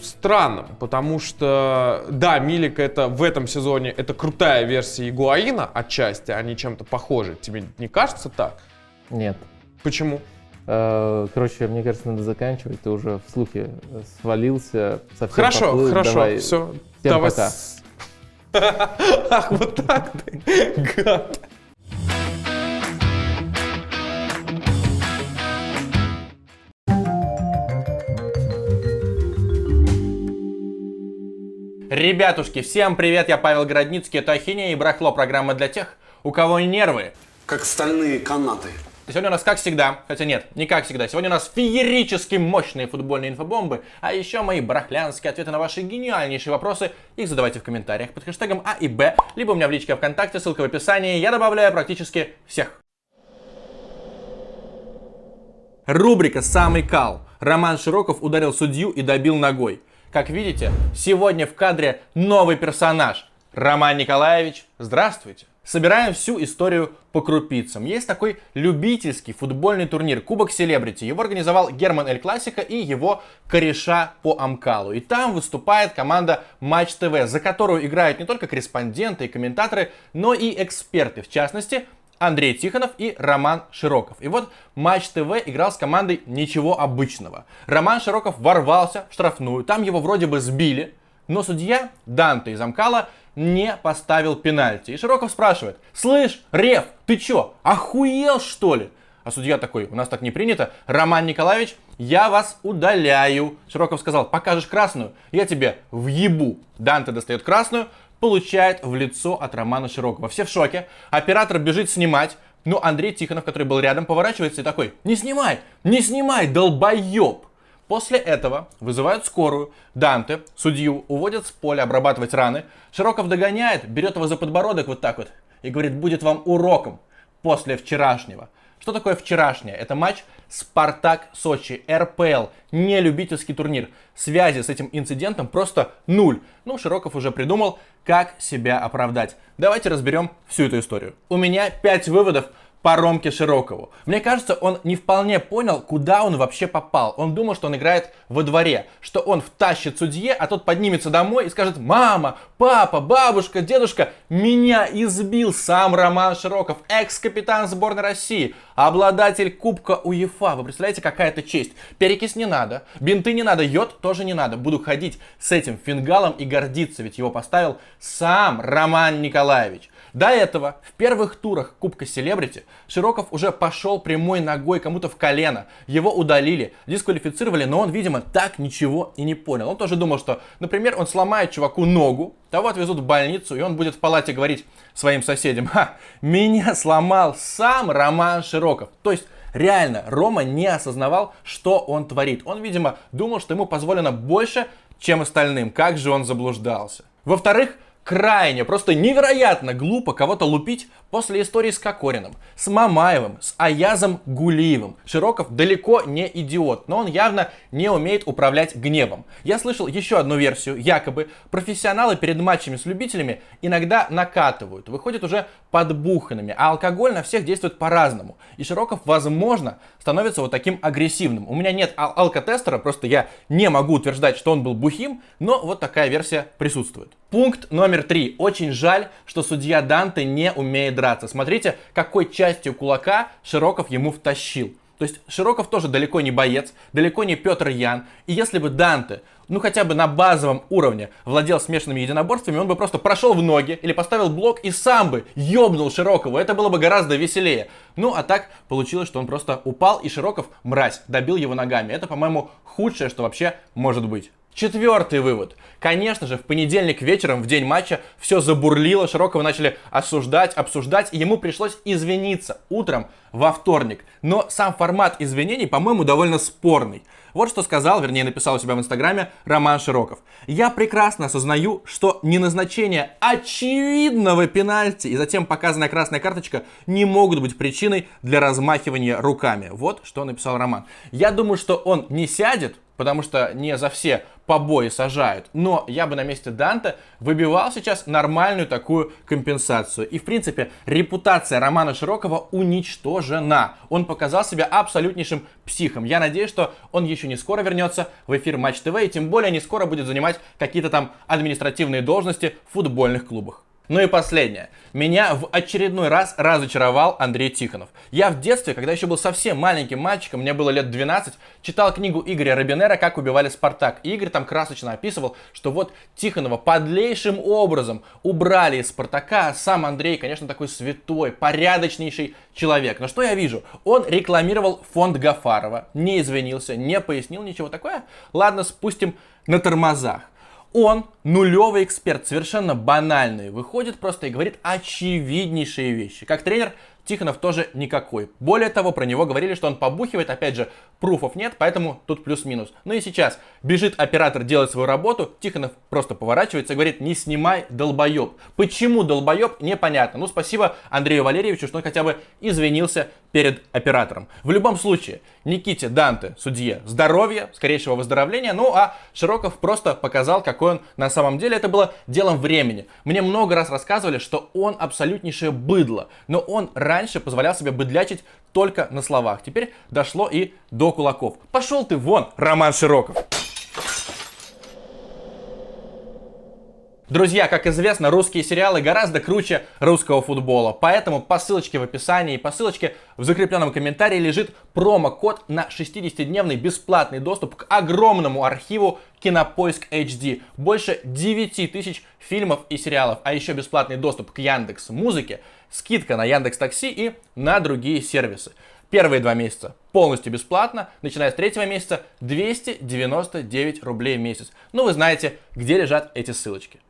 странным? Потому что, да, Милик это в этом сезоне, это крутая версия Игуаина отчасти, они чем-то похожи. Тебе не кажется так? Нет. Почему? Короче, мне кажется, надо заканчивать. Ты уже в слухе свалился. Хорошо, поплыл. Хорошо, давай. Все. Всем пока. Ах, вот так ты, гад. Ребятушки, всем привет, я Павел Городницкий, это Ахинея и Брахло, программа для тех, у кого нервы как стальные канаты. Сегодня у нас, как всегда, хотя нет, не как всегда, сегодня у нас феерически мощные футбольные инфобомбы, а еще мои брахлянские ответы на ваши гениальнейшие вопросы. Их задавайте в комментариях под хэштегом А и Б, либо у меня в личке ВКонтакте, ссылка в описании, я добавляю практически всех. Рубрика «Самый кал». Роман Широков ударил судью и добил ногой. Как видите, сегодня в кадре новый персонаж. Роман Николаевич, здравствуйте. собираем всю историю по крупицам. Есть такой любительский футбольный турнир Кубок Селебрити. Его организовал Герман Эль Классико и его кореша по Амкалу. И там выступает команда Матч ТВ, за которую играют не только корреспонденты и комментаторы, но и эксперты. В частности, Андрей Тихонов и Роман Широков. И вот Матч ТВ играл с командой ничего обычного. Роман Широков ворвался в штрафную, там его вроде бы сбили, но судья Данте из Амкала не поставил пенальти. И Широков спрашивает: «Слышь, реф, ты чё, охуел что ли?» А судья такой: «У нас так не принято. Роман Николаевич, я вас удаляю». Широков сказал: «Покажешь красную, я тебе въебу». Данте достает красную, получает в лицо от Романа Широкова. Все в шоке. Оператор бежит снимать. Но Андрей Тихонов, который был рядом, поворачивается и такой: «Не снимай! Не снимай, долбоеб!» После этого вызывают скорую. Данте, судью, уводят с поля обрабатывать раны. Широков догоняет, берет его за подбородок вот так вот и говорит: «Будет вам уроком после вчерашнего». Что такое вчерашнее? Это матч Спартак-Сочи, РПЛ, не любительский турнир. Связи с этим инцидентом просто нуль. Ну, Широков уже придумал, как себя оправдать. Давайте разберем всю эту историю. У меня 5 выводов по Ромке Широкову. Мне кажется, он не вполне понял, куда он вообще попал. Он думал, что он играет во дворе, что он втащит судье, а тот поднимется домой и скажет: «Мама, папа, бабушка, дедушка, меня избил сам Роман Широков, экс-капитан сборной России, обладатель Кубка УЕФА». Вы представляете, какая это честь. Перекись не надо, бинты не надо, йод тоже не надо. Буду ходить с этим фингалом и гордиться, ведь его поставил сам Роман Николаевич. До этого в первых турах Кубка Селебрити Широков уже пошел прямой ногой кому-то в колено. Его удалили, дисквалифицировали, но он, видимо, так ничего и не понял. Он тоже думал, что, например, он сломает чуваку ногу, того отвезут в больницу, и он будет в палате говорить своим соседям: «Ха, меня сломал сам Роман Широков». То есть реально Рома не осознавал, что он творит. Он, видимо, думал, что ему позволено больше, чем остальным. Как же он заблуждался. Во-вторых, крайне, просто невероятно глупо кого-то лупить после истории с Кокориным, с Мамаевым, с Аязом Гулиевым. Широков далеко не идиот, но он явно не умеет управлять гневом. Я слышал еще одну версию, якобы профессионалы перед матчами с любителями иногда накатывают, выходят уже подбуханными, а алкоголь на всех действует по-разному. И Широков, возможно, становится вот таким агрессивным. У меня нет алкотестера, просто я не могу утверждать, что он был бухим, но вот такая версия присутствует. Пункт номер 3. Очень жаль, что судья Данте не умеет драться. Смотрите, какой частью кулака Широков ему втащил. То есть Широков тоже далеко не боец, далеко не Петр Ян. И если бы Данте, ну хотя бы на базовом уровне, владел смешанными единоборствами, он бы просто прошел в ноги или поставил блок и сам бы ёбнул Широкову. Это было бы гораздо веселее. Ну а так получилось, что он просто упал, и Широков, мразь, добил его ногами. Это, по-моему, худшее, что вообще может быть. Четвертый вывод. Конечно же, в понедельник вечером, в день матча, все забурлило, Широкова начали осуждать, обсуждать, и ему пришлось извиниться утром во вторник. Но сам формат извинений, по-моему, довольно спорный. Вот что сказал, вернее, написал у себя в Инстаграме Роман Широков: «Я прекрасно осознаю, что неназначение очевидного пенальти и затем показанная красная карточка не могут быть причиной для размахивания руками». Вот что написал Роман. Я думаю, что он не сядет, потому что не за все побои сажают. Но я бы на месте Данте выбивал сейчас нормальную такую компенсацию. И, в принципе, репутация Романа Широкова уничтожена. Он показал себя абсолютнейшим психом. Я надеюсь, что он еще не скоро вернется в эфир Матч ТВ. И тем более не скоро будет занимать какие-то там административные должности в футбольных клубах. Ну и последнее. Меня в очередной раз разочаровал Андрей Тихонов. Я в детстве, когда еще был совсем маленьким мальчиком, мне было лет 12, читал книгу Игоря Рабинера «Как убивали Спартак». И Игорь там красочно описывал, что вот Тихонова подлейшим образом убрали из Спартака. Сам Андрей, конечно, такой святой, порядочнейший человек. Но что я вижу? Он рекламировал фонд Гафарова, не извинился, не пояснил ничего такое. Ладно, спустим на тормозах. Он, нулевый эксперт, совершенно банальный, выходит просто и говорит очевиднейшие вещи. Как тренер Тихонов тоже никакой. Более того, про него говорили, что он побухивает. Опять же, пруфов нет, поэтому тут плюс-минус. Ну и сейчас бежит оператор делать свою работу. Тихонов просто поворачивается и говорит: не снимай, долбоеб. Почему долбоеб, непонятно. Ну, спасибо Андрею Валерьевичу, что он хотя бы извинился перед оператором. В любом случае, Никите Данте, судье, здоровья, скорейшего выздоровления. Ну, а Широков просто показал, какой он на самом деле. Это было делом времени. Мне много раз рассказывали, что он абсолютнейшее быдло, но он раньше позволял себе быдлячить только на словах. Теперь дошло и до кулаков. Пошел ты вон, Роман Широков! Друзья, как известно, русские сериалы гораздо круче русского футбола. Поэтому по ссылочке в описании и по ссылочке в закрепленном комментарии лежит промокод на 60-дневный бесплатный доступ к огромному архиву Кинопоиск HD. Больше 9000 фильмов и сериалов, а еще бесплатный доступ к Яндекс.Музыке, скидка на Яндекс.Такси и на другие сервисы. Первые 2 месяца полностью бесплатно, начиная с 3-го месяца 299 рублей в месяц. Ну, вы знаете, где лежат эти ссылочки.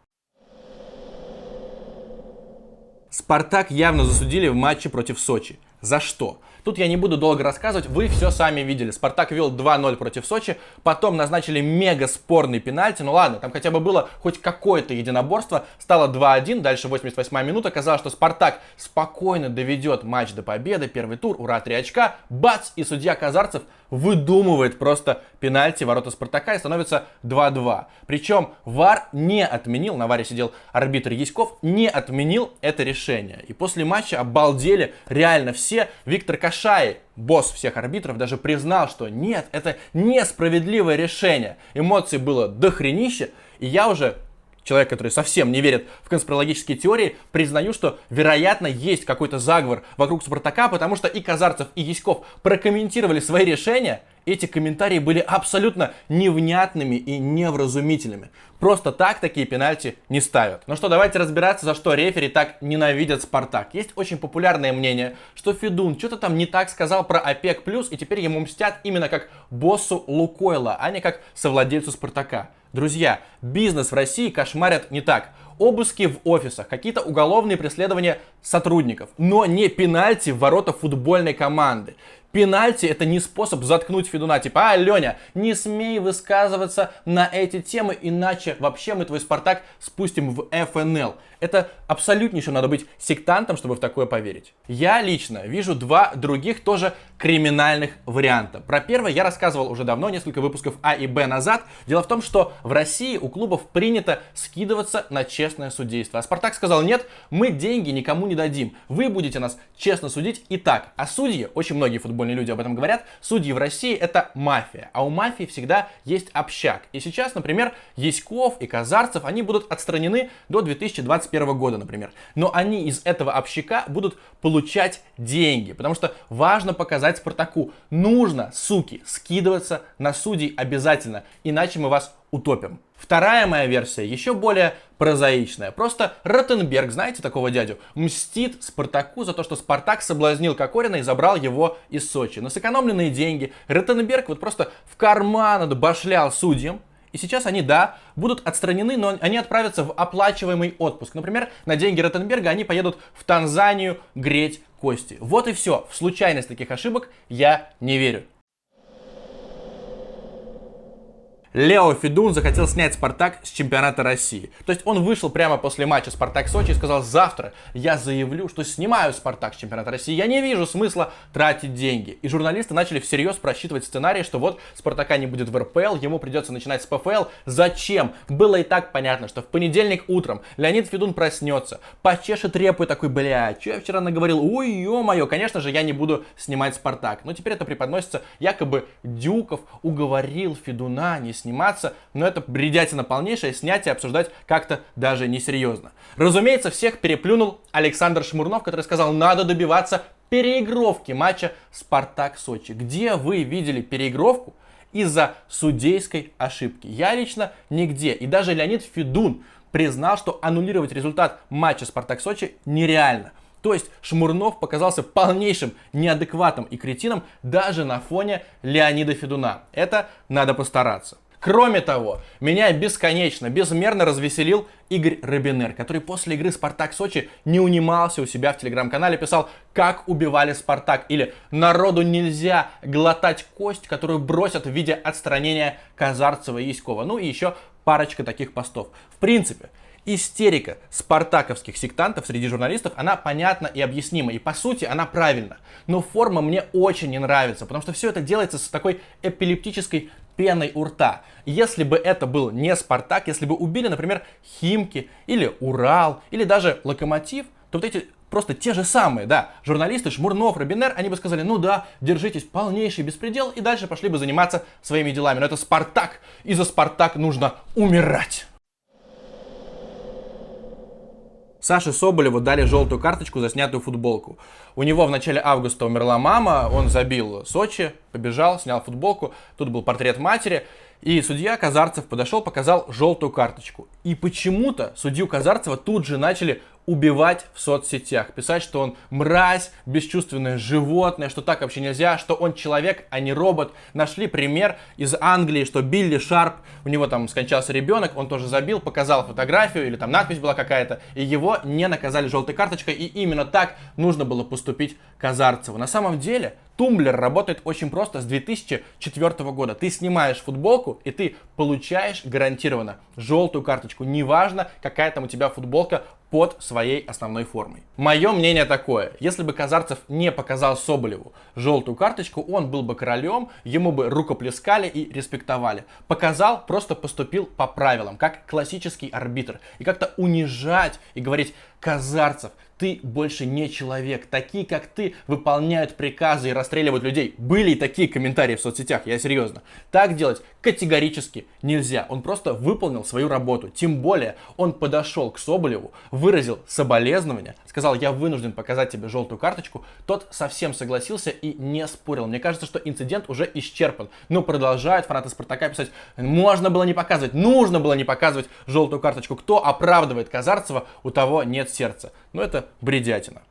Спартак явно засудили в матче против Сочи. За что? Тут я не буду долго рассказывать, вы все сами видели. Спартак вел 2-0 против Сочи, потом назначили мега спорный пенальти. Ну ладно, там хотя бы было хоть какое-то единоборство. Стало 2-1, дальше 88-я минута. Казалось, что Спартак спокойно доведет матч до победы. Первый тур, ура, 3 очка. Бац! И судья Казарцев выдумывает просто пенальти ворота Спартака и становится 2-2. Причем ВАР не отменил, на ВАРе сидел арбитр Яськов, не отменил это решение. И после матча обалдели реально все. Виктор Кашай, босс всех арбитров, даже признал, что нет, это несправедливое решение. Эмоций было дохренище, и я уже, человек, который совсем не верит в конспирологические теории, признаю, что, вероятно, есть какой-то заговор вокруг Спартака, потому что и Казарцев, и Яськов прокомментировали свои решения. Эти комментарии были абсолютно невнятными и невразумительными. Просто так такие пенальти не ставят. Ну что, давайте разбираться, за что рефери так ненавидят Спартак. Есть очень популярное мнение, что Федун что-то там не так сказал про ОПЕК+, и теперь ему мстят именно как боссу Лукойла, а не как совладельцу Спартака. Друзья, бизнес в России кошмарят не так. Обыски в офисах, какие-то уголовные преследования сотрудников, но не пенальти в ворота футбольной команды. Пенальти — это не способ заткнуть Федуна, типа: а, Леня, не смей высказываться на эти темы, иначе вообще мы твой Спартак спустим в ФНЛ. Это абсолютнейшим надо быть сектантом, чтобы в такое поверить. Я лично вижу 2 других тоже криминальных варианта. Про первое я рассказывал уже давно, несколько выпусков А и Б назад. Дело в том, что в России у клубов принято скидываться на честное судейство. А Спартак сказал: нет, мы деньги никому не дадим, вы будете нас честно судить и так. А судьи, очень многие футболисты, люди об этом говорят, судьи в России — это мафия, а у мафии всегда есть общак. И сейчас, например, Яськов и Казарцев, они будут отстранены до 2021 года, например. Но они из этого общака будут получать деньги, потому что важно показать Спартаку: нужно, суки, скидываться на судей обязательно, иначе мы вас утопим. Вторая моя версия еще более прозаичная. Просто Ротенберг, знаете такого дядю, мстит Спартаку за то, что Спартак соблазнил Кокорина и забрал его из Сочи. На сэкономленные деньги Ротенберг вот просто в карман отбашлял судьям. И сейчас они, да, будут отстранены, но они отправятся в оплачиваемый отпуск. Например, на деньги Ротенберга они поедут в Танзанию греть кости. Вот и все. В случайность таких ошибок я не верю. Лео Федун захотел снять «Спартак» с чемпионата России. То есть он вышел прямо после матча «Спартак-Сочи» и сказал: завтра я заявлю, что снимаю «Спартак» с чемпионата России. Я не вижу смысла тратить деньги. И журналисты начали всерьез просчитывать сценарий, что вот «Спартака» не будет в РПЛ, ему придется начинать с ПФЛ. Зачем? Было и так понятно, что в понедельник утром Леонид Федун проснется, почешет репу и такой: бля, что я вчера наговорил? Ой, ё-моё, конечно же, я не буду снимать «Спартак». Но теперь это преподносится якобы: Дюков уговорил Федуна не сниматься, но это бредятина полнейшая, снять и обсуждать как-то даже несерьезно. Разумеется, всех переплюнул Александр Шмурнов, который сказал: надо добиваться переигровки матча «Спартак-Сочи». Где вы видели переигровку из-за судейской ошибки? Я лично нигде. И даже Леонид Федун признал, что аннулировать результат матча «Спартак-Сочи» нереально. То есть Шмурнов показался полнейшим неадекватом и кретином даже на фоне Леонида Федуна. Это надо постараться. Кроме того, меня бесконечно, безмерно развеселил Игорь Рабинер, который после игры «Спартак-Сочи» не унимался у себя в телеграм-канале, писал «Как убивали Спартак» или «Народу нельзя глотать кость, которую бросят в виде отстранения Казарцева и Яськова». Ну и еще парочка таких постов. В принципе, истерика спартаковских сектантов среди журналистов, она понятна и объяснима, и по сути она правильна. Но форма мне очень не нравится, потому что все это делается с такой эпилептической пеной у рта. Если бы это был не Спартак, если бы убили, например, Химки или Урал, или даже Локомотив, то вот эти просто те же самые, да, журналисты Шмурнов, Рабинер, они бы сказали, ну да, держитесь, полнейший беспредел, и дальше пошли бы заниматься своими делами. Но это Спартак, и за Спартак нужно умирать. Саше Соболеву дали желтую карточку за снятую футболку. У него в начале августа умерла мама, он забил Сочи, побежал, снял футболку, тут был портрет матери, и судья Казарцев подошел, показал желтую карточку. И почему-то судью Казарцева тут же начали убивать в соцсетях, писать, что он мразь, бесчувственное животное, что так вообще нельзя, что он человек, а не робот. Нашли пример из Англии, что Билли Шарп, у него там скончался ребенок, он тоже забил, показал фотографию или там надпись была какая-то, и его не наказали желтой карточкой, и именно так нужно было поступить Казарцеву. На самом деле, Тумблер работает очень просто с 2004 года. Ты снимаешь футболку, и ты получаешь гарантированно желтую карточку. Неважно, какая там у тебя футболка под своей основной формой. Мое мнение такое. Если бы Казарцев не показал Соболеву желтую карточку, он был бы королем, ему бы рукоплескали и респектовали. Показал, просто поступил по правилам, как классический арбитр. И как-то унижать и говорить: Казарцев, ты больше не человек. Такие, как ты, выполняют приказы и расстреливают людей. Были и такие комментарии в соцсетях, я серьезно. Так делать категорически нельзя. Он просто выполнил свою работу. Тем более, он подошел к Соболеву, выразил соболезнования, сказал: я вынужден показать тебе желтую карточку. Тот совсем согласился и не спорил. Мне кажется, что инцидент уже исчерпан. Но продолжают фанаты Спартака писать: можно было не показывать, нужно было не показывать желтую карточку. Кто оправдывает Казарцева, у того нет сердца. Но это бредятина.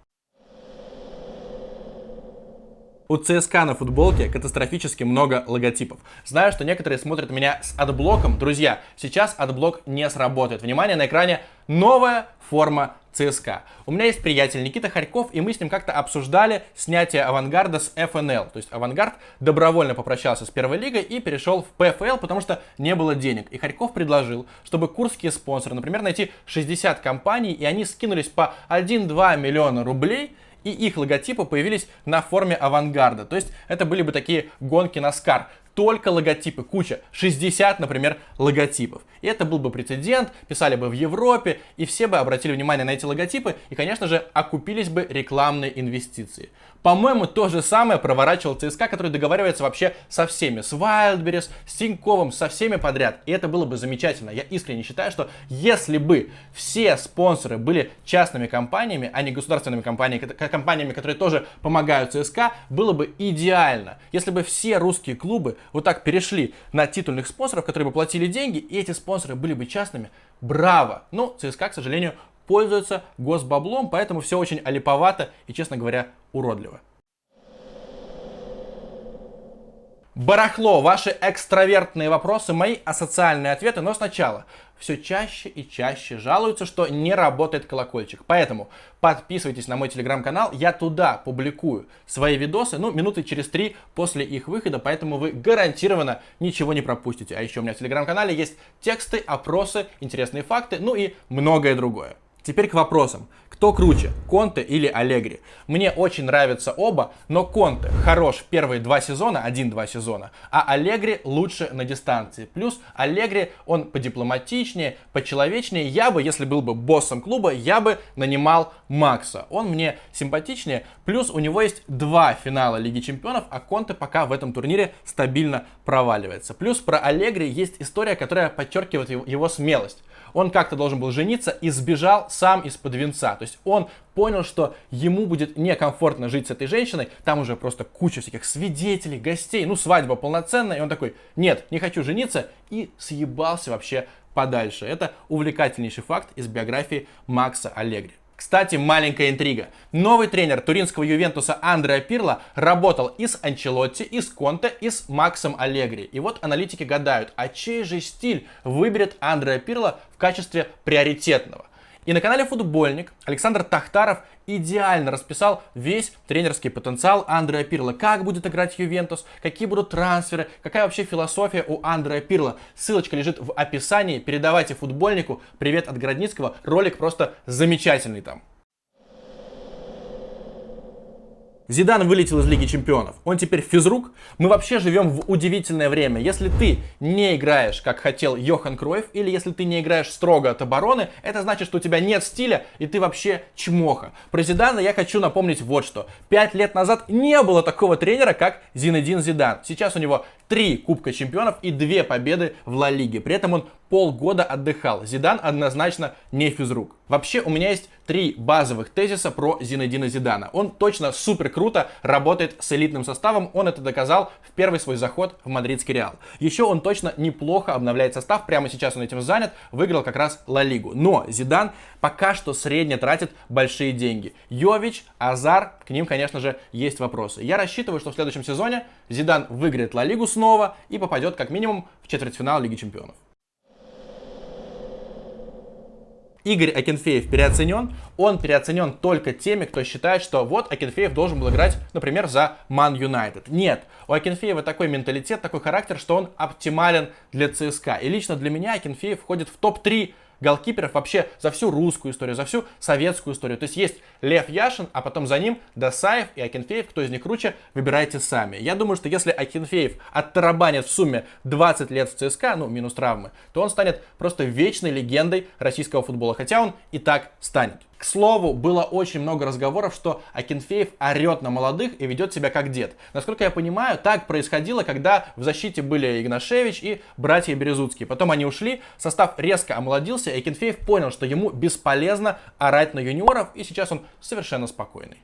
У ЦСКА на футболке катастрофически много логотипов. Знаю, что некоторые смотрят меня с отблоком. Друзья, сейчас отблок не сработает. Внимание, на экране новая форма ЦСКА. У меня есть приятель Никита Харьков, и мы с ним как-то обсуждали снятие «Авангарда» с ФНЛ. То есть «Авангард» добровольно попрощался с первой лигой и перешел в ПФЛ, потому что не было денег. И Харьков предложил, чтобы курские спонсоры, например, найти 60 компаний, и они скинулись по 1-2 миллиона рублей, и их логотипы появились на форме «Авангарда». То есть это были бы такие гонки NASCAR. Только логотипы, куча, 60, например, логотипов. И это был бы прецедент, писали бы в Европе, и все бы обратили внимание на эти логотипы, и, конечно же, окупились бы рекламные инвестиции. По-моему, то же самое проворачивал ЦСКА, который договаривается вообще со всеми, с Wildberries, с Тиньковым, со всеми подряд. И это было бы замечательно. Я искренне считаю, что если бы все спонсоры были частными компаниями, а не государственными компаниями, которые тоже помогают ЦСКА, было бы идеально. Если бы все русские клубы вот так перешли на титульных спонсоров, которые бы платили деньги, и эти спонсоры были бы частными, браво! Но ЦСКА, к сожалению, пользуется госбаблом, поэтому все очень олиповато и, честно говоря, уродливо. Барахло, ваши экстравертные вопросы, мои асоциальные ответы, но сначала. Все чаще и чаще жалуются, что не работает колокольчик. Поэтому подписывайтесь на мой телеграм-канал, я туда публикую свои видосы, ну, минуты через 3 после их выхода, поэтому вы гарантированно ничего не пропустите. А еще у меня в телеграм-канале есть тексты, опросы, интересные факты, ну и многое другое. Теперь к вопросам. Кто круче, Конте или Аллегри? Мне очень нравятся оба, но Конте хорош в первые 2 сезона, 1-2 сезона, а Аллегри лучше на дистанции. Плюс Аллегри, он подипломатичнее, почеловечнее. Я бы, если был бы боссом клуба, я бы нанимал Макса. Он мне симпатичнее, плюс у него есть 2 финала Лиги Чемпионов, а Конте пока в этом турнире стабильно проваливается. Плюс про Аллегри есть история, которая подчеркивает его смелость. Он как-то должен был жениться и сбежал сам из-под венца. То есть он понял, что ему будет некомфортно жить с этой женщиной. Там уже просто куча всяких свидетелей, гостей. Ну, свадьба полноценная. И он такой: нет, не хочу жениться. И съебался вообще подальше. Это увлекательнейший факт из биографии Макса Аллегри. Кстати, маленькая интрига. Новый тренер туринского Ювентуса Андреа Пирло работал и с Анчелотти, и с Конте, и с Максом Аллегри. И вот аналитики гадают, а чей же стиль выберет Андреа Пирло в качестве приоритетного. И на канале «Футбольник» Александр Тахтаров идеально расписал весь тренерский потенциал Андреа Пирло. Как будет играть Ювентус, какие будут трансферы, какая вообще философия у Андреа Пирло. Ссылочка лежит в описании. Передавайте «Футбольнику» привет от Городницкого. Ролик просто замечательный там. Зидан вылетел из Лиги Чемпионов. Он теперь физрук. Мы вообще живем в удивительное время. Если ты не играешь, как хотел Йохан Кройф, или если ты не играешь строго от обороны, это значит, что у тебя нет стиля, и ты вообще чмоха. Про Зидана я хочу напомнить вот что. 5 лет назад не было такого тренера, как Зинедин Зидан. Сейчас у него 3 Кубка Чемпионов и 2 победы в Ла Лиге. При этом он полгода отдыхал. Зидан однозначно не физрук. Вообще у меня есть 3 базовых тезиса про Зинедина Зидана. Он точно супер круто работает с элитным составом. Он это доказал в первый свой заход в мадридский Реал. Еще он точно неплохо обновляет состав. Прямо сейчас он этим занят. Выиграл как раз Ла Лигу. Но Зидан пока что средне тратит большие деньги. Йович, Азар, к ним, конечно же, есть вопросы. Я рассчитываю, что в следующем сезоне Зидан выиграет Ла Лигу снова и попадет как минимум в четвертьфинал Лиги Чемпионов. Игорь Акинфеев переоценен. Он переоценен только теми, кто считает, что вот Акинфеев должен был играть, например, за Ман Юнайтед. Нет, у Акинфеева такой менталитет, такой характер, что он оптимален для ЦСКА. И лично для меня Акинфеев входит в топ-3 голкиперов вообще за всю русскую историю, за всю советскую историю. То есть Лев Яшин, а потом за ним Досаев и Акинфеев. Кто из них круче, выбирайте сами. Я думаю, что если Акинфеев оттарабанит в сумме 20 лет в ЦСКА, ну, минус травмы, то он станет просто вечной легендой российского футбола. Хотя он и так станет. К слову, было очень много разговоров, что Акинфеев орет на молодых и ведет себя как дед. Насколько я понимаю, так происходило, когда в защите были Игнашевич и братья Березуцкие. Потом они ушли, состав резко омолодился, и Акинфеев понял, что ему бесполезно орать на юниоров, и сейчас он совершенно спокойный.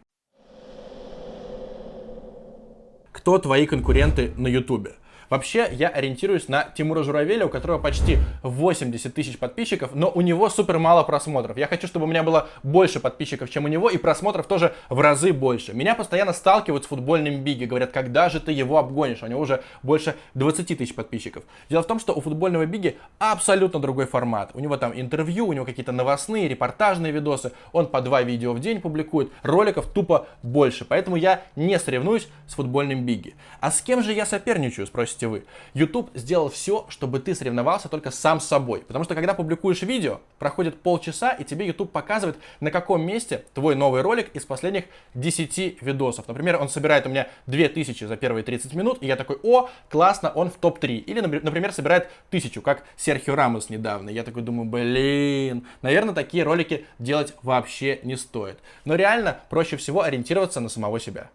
Кто твои конкуренты на Ютубе? Вообще, я ориентируюсь на Тимура Журавеля, у которого почти 80 тысяч подписчиков, но у него супер мало просмотров. Я хочу, чтобы у меня было больше подписчиков, чем у него, и просмотров тоже в разы больше. Меня постоянно сталкивают с футбольным Биги, говорят, когда же ты его обгонишь? У него уже больше 20 тысяч подписчиков. Дело в том, что у футбольного Биги абсолютно другой формат. У него там интервью, у него какие-то новостные, репортажные видосы, он по 2 видео в день публикует, роликов тупо больше. Поэтому я не соревнуюсь с футбольным Биги. А с кем же я соперничаю, спросите вы. YouTube сделал все, чтобы ты соревновался только сам с собой. Потому что, когда публикуешь видео, проходит полчаса, и тебе YouTube показывает, на каком месте твой новый ролик из последних 10 видосов. Например, он собирает у меня 2000 за первые 30 минут, и я такой, о, классно, он в топ-3. Или, например, собирает 1000, как Серхио Рамос недавно. Я такой думаю, блин, наверное, такие ролики делать вообще не стоит. Но реально проще всего ориентироваться на самого себя.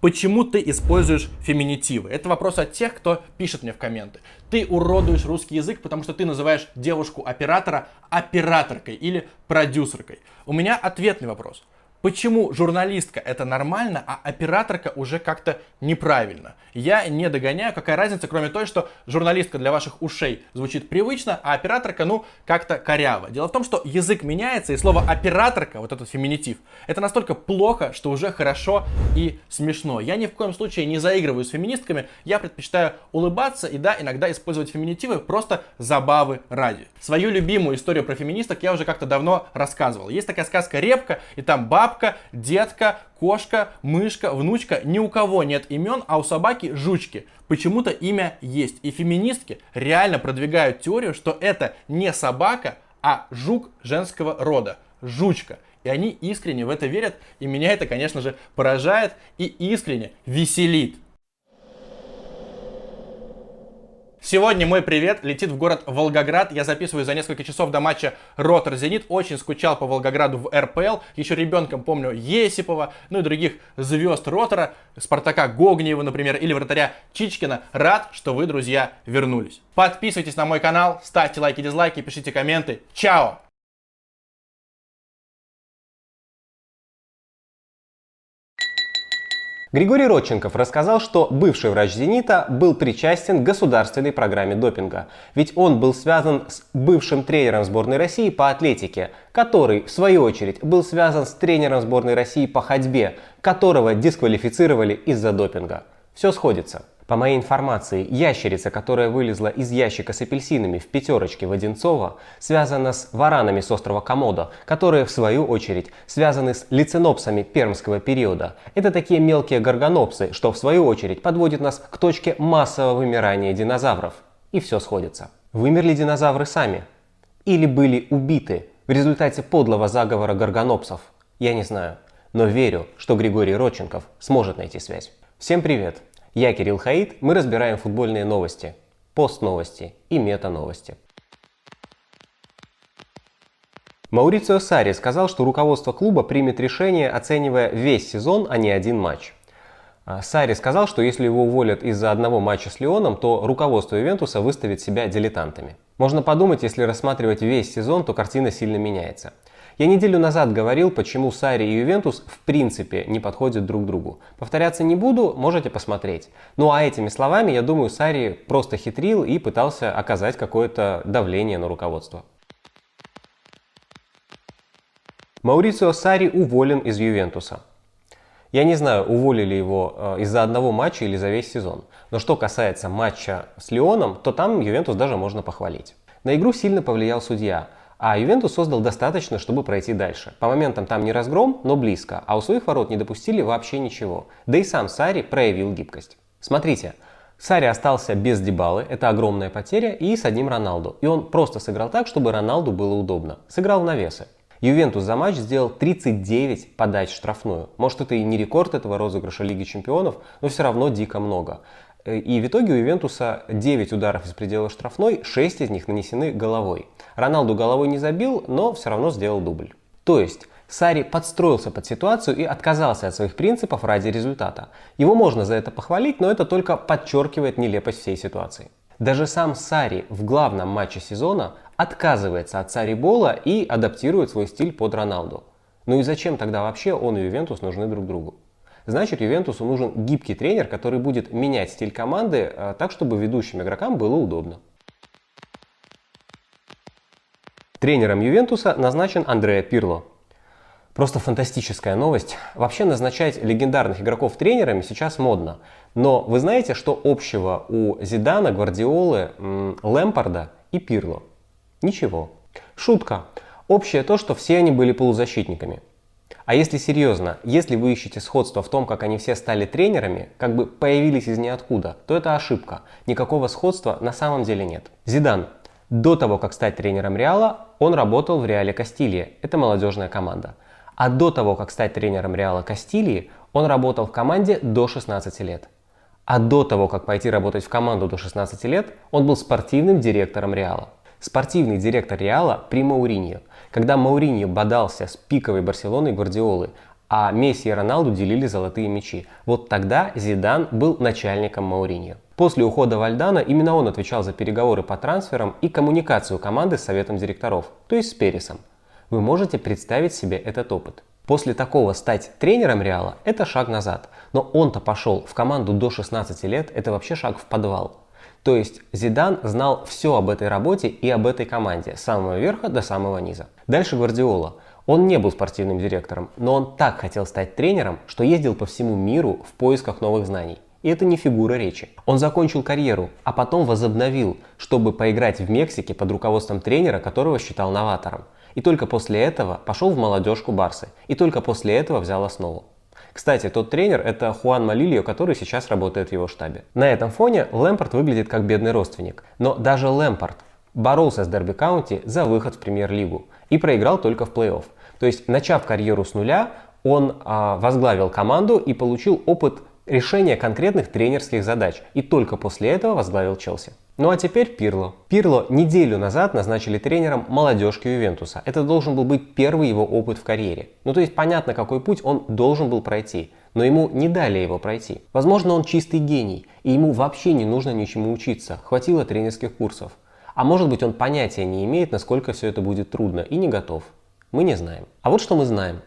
Почему ты используешь феминитивы? Это вопрос от тех, кто пишет мне в комменты. Ты уродуешь русский язык, потому что ты называешь девушку-оператора операторкой или продюсеркой. У меня ответный вопрос. Почему журналистка это нормально, а операторка уже как-то неправильно? Я не догоняю, какая разница, кроме той, что журналистка для ваших ушей звучит привычно, а операторка, ну, как-то коряво. Дело в том, что язык меняется, и слово операторка, вот этот феминитив, это настолько плохо, что уже хорошо и смешно. Я ни в коем случае не заигрываю с феминистками, я предпочитаю улыбаться и, да, иногда использовать феминитивы просто забавы ради. Свою любимую историю про феминисток я уже как-то давно рассказывал. Есть такая сказка «Репка», и там баба, детка, кошка, мышка, внучка. Ни у кого нет имен, а у собаки жучки. Почему-то имя есть. И феминистки реально продвигают теорию, что это не собака, а жук женского рода. Жучка. И они искренне в это верят. И меня это, конечно же, поражает и искренне веселит. Сегодня мой привет летит в город Волгоград. Я записываю за несколько часов до матча Ротор-Зенит. Очень скучал по Волгограду в РПЛ. Еще ребенком помню Есипова, ну и других звезд Ротора. Спартака Гогниева, например, или вратаря Чичкина. Рад, что вы, друзья, вернулись. Подписывайтесь на мой канал, ставьте лайки, дизлайки, пишите комменты. Чао! Григорий Родченков рассказал, что бывший врач «Зенита» был причастен к государственной программе допинга. Ведь он был связан с бывшим тренером сборной России по атлетике, который, в свою очередь, был связан с тренером сборной России по ходьбе, которого дисквалифицировали из-за допинга. Все сходится. По моей информации, ящерица, которая вылезла из ящика с апельсинами в пятерочке Воденцова, связана с варанами с острова Комодо, которые, в свою очередь, связаны с лиценопсами пермского периода. Это такие мелкие горгонопсы, что, в свою очередь, подводит нас к точке массового вымирания динозавров. И все сходится. Вымерли динозавры сами? Или были убиты в результате подлого заговора горгонопсов? Я не знаю, но верю, что Григорий Родченков сможет найти связь. Всем привет! Я Кирилл Хаид, мы разбираем футбольные новости, пост-новости и мета-новости. Маурицио Сарри сказал, что руководство клуба примет решение, оценивая весь сезон, а не один матч. Сарри сказал, что если его уволят из-за одного матча с Лионом, то руководство Ювентуса выставит себя дилетантами. Можно подумать, если рассматривать весь сезон, то картина сильно меняется. Я неделю назад говорил, почему Сарри и Ювентус в принципе не подходят друг другу. Повторяться не буду, можете посмотреть. Ну а этими словами, я думаю, Сарри просто хитрил и пытался оказать какое-то давление на руководство. Маурицио Сарри уволен из Ювентуса. Я не знаю, уволили его из-за одного матча или за весь сезон. Но что касается матча с Лионом, то там Ювентус даже можно похвалить. На игру сильно повлиял судья. А Ювентус создал достаточно, чтобы пройти дальше. По моментам там не разгром, но близко, а у своих ворот не допустили вообще ничего. Да и сам Сарри проявил гибкость. Смотрите, Сарри остался без Дибалы, это огромная потеря, и с одним Роналду. И он просто сыграл так, чтобы Роналду было удобно. Сыграл в навесы. Ювентус за матч сделал 39 подач в штрафную. Может, это и не рекорд этого розыгрыша Лиги Чемпионов, но все равно дико много. И в итоге у Ювентуса 9 ударов из предела штрафной, 6 из них нанесены головой. Роналду головой не забил, но все равно сделал дубль. То есть Сарри подстроился под ситуацию и отказался от своих принципов ради результата. Его можно за это похвалить, но это только подчеркивает нелепость всей ситуации. Даже сам Сарри в главном матче сезона отказывается от Саррибола и адаптирует свой стиль под Роналду. Ну и зачем тогда вообще он и Ювентус нужны друг другу? Значит, Ювентусу нужен гибкий тренер, который будет менять стиль команды так, чтобы ведущим игрокам было удобно. Тренером Ювентуса назначен Андреа Пирло. Просто фантастическая новость. Вообще назначать легендарных игроков тренерами сейчас модно. Но вы знаете, что общего у Зидана, Гвардиолы, Лэмпарда и Пирло? Ничего. Шутка. Общее то, что все они были полузащитниками. А если серьезно, если вы ищете сходство в том, как они все стали тренерами, как бы появились из ниоткуда, то это ошибка. Никакого сходства на самом деле нет. Зидан. До того, как стать тренером Реала, он работал в Реале Кастилии. Это молодежная команда. А до того, как стать тренером Реала Кастилии, он работал в команде до 16 лет. А до того, как пойти работать в команду до 16 лет, он был спортивным директором Реала. Спортивный директор Реала при Мауриньо. Когда Мауриньо бодался с пиковой Барселоной Гвардиолы, а Месси и Роналду делили золотые мячи. Вот тогда Зидан был начальником Мауриньо. После ухода Вальдана именно он отвечал за переговоры по трансферам и коммуникацию команды с советом директоров, то есть с Пересом. Вы можете представить себе этот опыт. После такого стать тренером Реала – это шаг назад. Но он-то пошел в команду до 16 лет – это вообще шаг в подвал. То есть Зидан знал все об этой работе и об этой команде, с самого верха до самого низа. Дальше Гвардиола. Он не был спортивным директором, но он так хотел стать тренером, что ездил по всему миру в поисках новых знаний. И это не фигура речи. Он закончил карьеру, а потом возобновил, чтобы поиграть в Мексике под руководством тренера, которого считал новатором. И только после этого пошел в молодежку Барсы. И только после этого взял основу. Кстати, тот тренер – это Хуан Малильо, который сейчас работает в его штабе. На этом фоне Лэмпард выглядит как бедный родственник. Но даже Лэмпард боролся с Дерби Каунти за выход в Премьер-лигу и проиграл только в плей-офф. То есть, начав карьеру с нуля, он возглавил команду и получил опыт решения конкретных тренерских задач. И только после этого возглавил Челси. Ну а теперь Пирло. Пирло неделю назад назначили тренером молодежки Ювентуса. Это должен был быть первый его опыт в карьере. Ну то есть понятно, какой путь он должен был пройти, но ему не дали его пройти. Возможно, он чистый гений, и ему вообще не нужно ничему учиться, хватило тренерских курсов. А может быть, он понятия не имеет, насколько все это будет трудно, и не готов. Мы не знаем. А вот что мы знаем.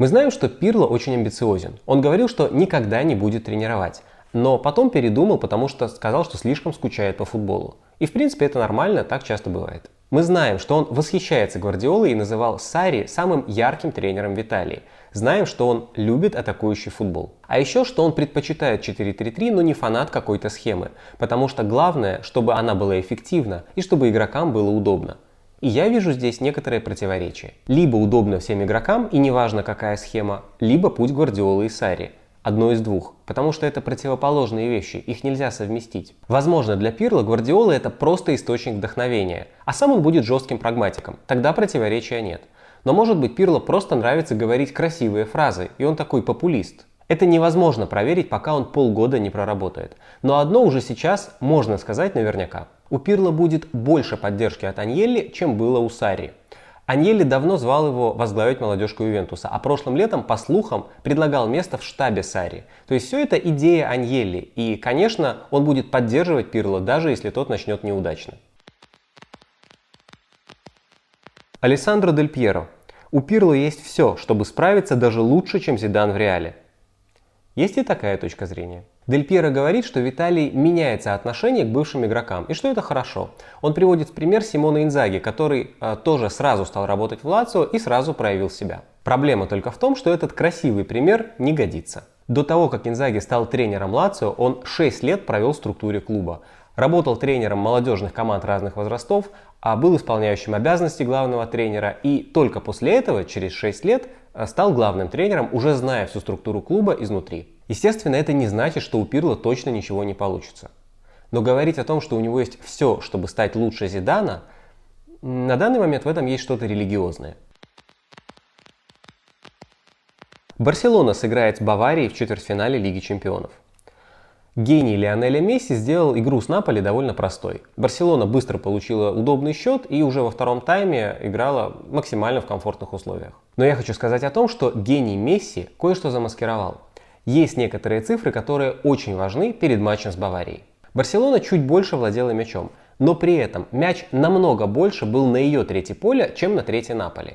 Мы знаем, что Пирло очень амбициозен. Он говорил, что никогда не будет тренировать. Но потом передумал, потому что сказал, что слишком скучает по футболу. И в принципе это нормально, так часто бывает. Мы знаем, что он восхищается Гвардиолой и называл Сарри самым ярким тренером в Италии. Знаем, что он любит атакующий футбол. А еще, что он предпочитает 4-3-3, но не фанат какой-то схемы. Потому что главное, чтобы она была эффективна и чтобы игрокам было удобно. И я вижу здесь некоторые противоречия. Либо удобно всем игрокам, и неважно какая схема, либо путь Гвардиолы и Сарри. Одно из двух, потому что это противоположные вещи, их нельзя совместить. Возможно, для Пирло Гвардиола это просто источник вдохновения, а сам он будет жестким прагматиком, тогда противоречия нет. Но может быть Пирло просто нравится говорить красивые фразы, и он такой популист. Это невозможно проверить, пока он полгода не проработает. Но одно уже сейчас можно сказать наверняка. У Пирло будет больше поддержки от Аньелли, чем было у Сарри. Аньелли давно звал его возглавить молодежку Ювентуса, а прошлым летом, по слухам, предлагал место в штабе Сарри. То есть все это идея Аньелли, и, конечно, он будет поддерживать Пирло, даже если тот начнет неудачно. Алессандро Дель Пьеро. У Пирло есть все, чтобы справиться даже лучше, чем Зидан в Реале. Есть и такая точка зрения. Дель Пьеро говорит, что в Италии меняется отношение к бывшим игрокам, и что это хорошо. Он приводит в пример Симона Инзаги, который тоже сразу стал работать в Лацио и сразу проявил себя. Проблема только в том, что этот красивый пример не годится. До того, как Инзаги стал тренером Лацио, он 6 лет провел в структуре клуба. Работал тренером молодежных команд разных возрастов, а был исполняющим обязанности главного тренера, и только после этого, через 6 лет, стал главным тренером, уже зная всю структуру клуба изнутри. Естественно, это не значит, что у Пирло точно ничего не получится. Но говорить о том, что у него есть все, чтобы стать лучше Зидана, на данный момент в этом есть что-то религиозное. Барселона сыграет с Баварией в четвертьфинале Лиги Чемпионов. Гений Лионеля Месси сделал игру с Наполи довольно простой. Барселона быстро получила удобный счет и уже во втором тайме играла максимально в комфортных условиях. Но я хочу сказать о том, что гений Месси кое-что замаскировал. Есть некоторые цифры, которые очень важны перед матчем с Баварией. Барселона чуть больше владела мячом, но при этом мяч намного больше был на ее третье поле, чем на третье Наполи.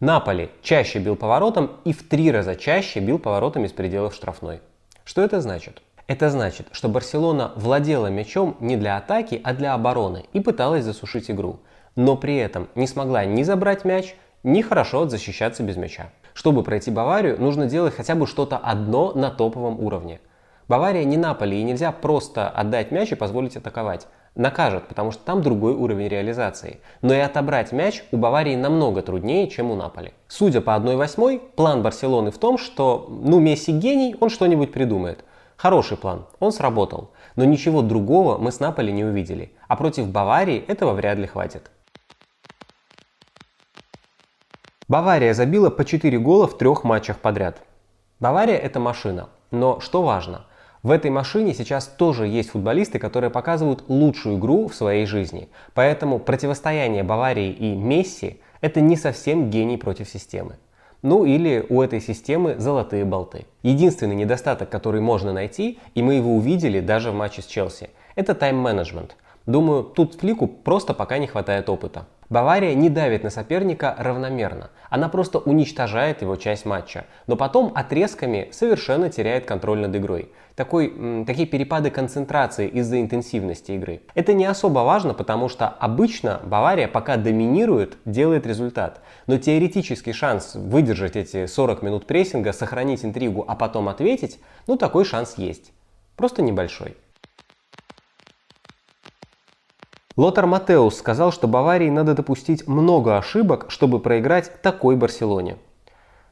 Наполи чаще бил поворотом и в 3 раза чаще бил поворотом из пределов штрафной. Что это значит? Это значит, что Барселона владела мячом не для атаки, а для обороны и пыталась засушить игру, но при этом не смогла ни забрать мяч, ни хорошо защищаться без мяча. Чтобы пройти Баварию, нужно делать хотя бы что-то одно на топовом уровне. Бавария не Наполи, и нельзя просто отдать мяч и позволить атаковать. Накажут, потому что там другой уровень реализации. Но и отобрать мяч у Баварии намного труднее, чем у Наполи. Судя по 1/8, план Барселоны в том, что Месси гений, он что-нибудь придумает. Хороший план, он сработал, но ничего другого мы с Наполи не увидели, а против Баварии этого вряд ли хватит. Бавария забила по 4 гола в 3 матчах подряд. Бавария – это машина, но что важно, в этой машине сейчас тоже есть футболисты, которые показывают лучшую игру в своей жизни, поэтому противостояние Баварии и Месси – это не совсем гений против системы. Ну или у этой системы золотые болты. Единственный недостаток, который можно найти, и мы его увидели даже в матче с Челси, это тайм-менеджмент. Думаю, тут Флику просто пока не хватает опыта. Бавария не давит на соперника равномерно, она просто уничтожает его часть матча, но потом отрезками совершенно теряет контроль над игрой. Такие перепады концентрации из-за интенсивности игры. Это не особо важно, потому что обычно Бавария пока доминирует, делает результат, но теоретический шанс выдержать эти 40 минут прессинга, сохранить интригу, а потом ответить, ну такой шанс есть, просто небольшой. Лотар Матеус сказал, что Баварии надо допустить много ошибок, чтобы проиграть такой Барселоне.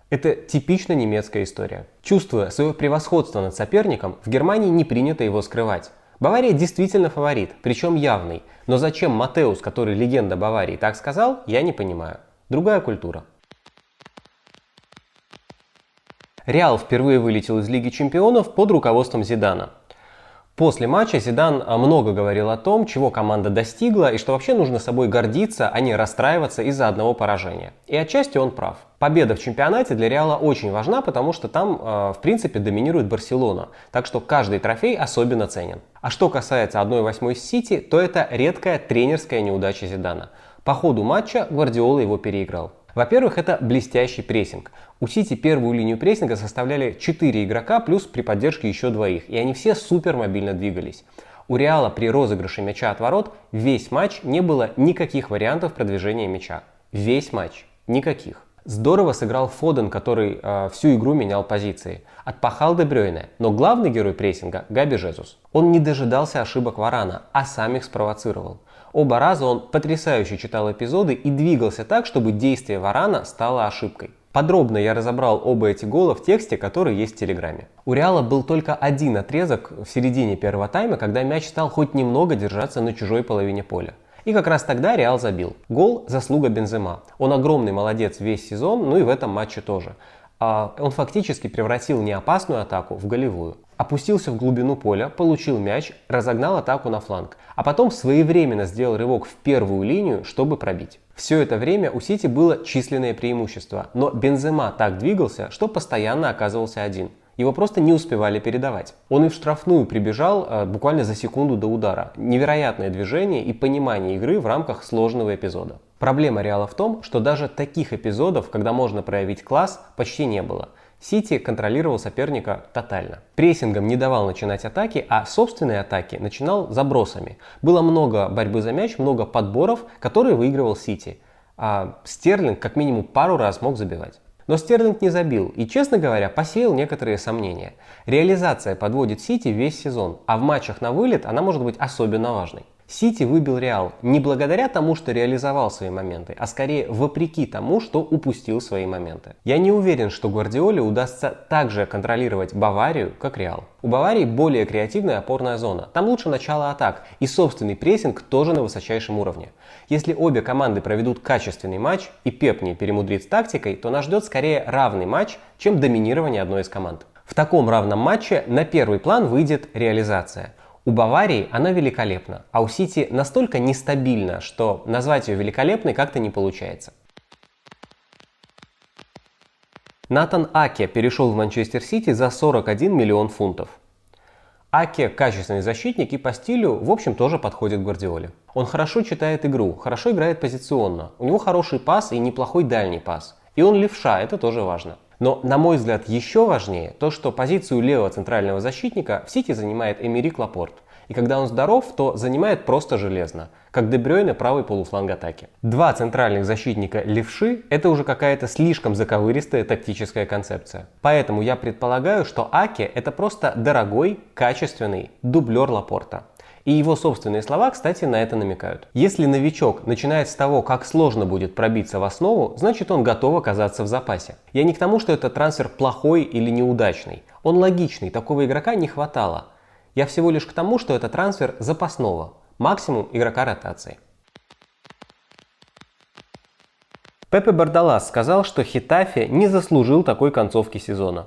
Это типично немецкая история. Чувствуя свое превосходство над соперником, в Германии не принято его скрывать. Бавария действительно фаворит, причем явный. Но зачем Матеус, который легенда Баварии, так сказал, я не понимаю. Другая культура. Реал впервые вылетел из Лиги Чемпионов под руководством Зидана. После матча Зидан много говорил о том, чего команда достигла и что вообще нужно собой гордиться, а не расстраиваться из-за одного поражения. И отчасти он прав. Победа в чемпионате для Реала очень важна, потому что там, в принципе, доминирует Барселона. Так что каждый трофей особенно ценен. А что касается 1/8 с Сити, то это редкая тренерская неудача Зидана. По ходу матча Гвардиола его переиграл. Во-первых, это блестящий прессинг. У Сити первую линию прессинга составляли 4 игрока, плюс при поддержке еще двоих, и они все супер мобильно двигались. У Реала при розыгрыше мяча от ворот весь матч не было никаких вариантов продвижения мяча. Весь матч. Никаких. Здорово сыграл Фоден, который всю игру менял позиции. Отпахал Де Брёйне, но главный герой прессинга – Габи Жезус. Он не дожидался ошибок Варана, а сам их спровоцировал. Оба раза он потрясающе читал эпизоды и двигался так, чтобы действие Варана стало ошибкой. Подробно я разобрал оба эти гола в тексте, который есть в Телеграме. У Реала был только один отрезок в середине первого тайма, когда мяч стал хоть немного держаться на чужой половине поля. И как раз тогда Реал забил. Гол – заслуга Бензема. Он огромный молодец весь сезон, ну и в этом матче тоже. Он фактически превратил неопасную атаку в голевую. Опустился в глубину поля, получил мяч, разогнал атаку на фланг. А потом своевременно сделал рывок в первую линию, чтобы пробить. Все это время у Сити было численное преимущество. Но Бензема так двигался, что постоянно оказывался один. Его просто не успевали передавать. Он и в штрафную прибежал буквально за секунду до удара. Невероятное движение и понимание игры в рамках сложного эпизода. Проблема Реала в том, что даже таких эпизодов, когда можно проявить класс, почти не было. Сити контролировал соперника тотально. Прессингом не давал начинать атаки, а собственные атаки начинал забросами. Было много борьбы за мяч, много подборов, которые выигрывал Сити. А Стерлинг как минимум пару раз мог забивать. Но Стерлинг не забил и, честно говоря, посеял некоторые сомнения. Реализация подводит Сити весь сезон, а в матчах на вылет она может быть особенно важной. Сити выбил Реал не благодаря тому, что реализовал свои моменты, а скорее вопреки тому, что упустил свои моменты. Я не уверен, что Гвардиоле удастся также контролировать Баварию, как Реал. У Баварии более креативная опорная зона, там лучше начало атак, и собственный прессинг тоже на высочайшем уровне. Если обе команды проведут качественный матч и Пеп не перемудрит с тактикой, то нас ждет скорее равный матч, чем доминирование одной из команд. В таком равном матче на первый план выйдет реализация. У Баварии она великолепна, а у Сити настолько нестабильна, что назвать ее великолепной как-то не получается. Натан Аке перешел в Манчестер Сити за 41 миллион фунтов. Аке качественный защитник и по стилю, в общем, тоже подходит Гвардиоле. Он хорошо читает игру, хорошо играет позиционно, у него хороший пас и неплохой дальний пас. И он левша, это тоже важно. Но, на мой взгляд, еще важнее то, что позицию левого центрального защитника в Сити занимает Эмерик Лапорт. И когда он здоров, то занимает просто железно, как Де Брёйне правый полуфланг атаки. Два центральных защитника левши – это уже какая-то слишком заковыристая тактическая концепция. Поэтому я предполагаю, что Аке – это просто дорогой, качественный дублер Лапорта. И его собственные слова, кстати, на это намекают. Если новичок начинает с того, как сложно будет пробиться в основу, значит он готов оказаться в запасе. Я не к тому, что это трансфер плохой или неудачный. Он логичный, такого игрока не хватало. Я всего лишь к тому, что это трансфер запасного, максимум игрока ротации. Пепе Бардалас сказал, что Хетафе не заслужил такой концовки сезона.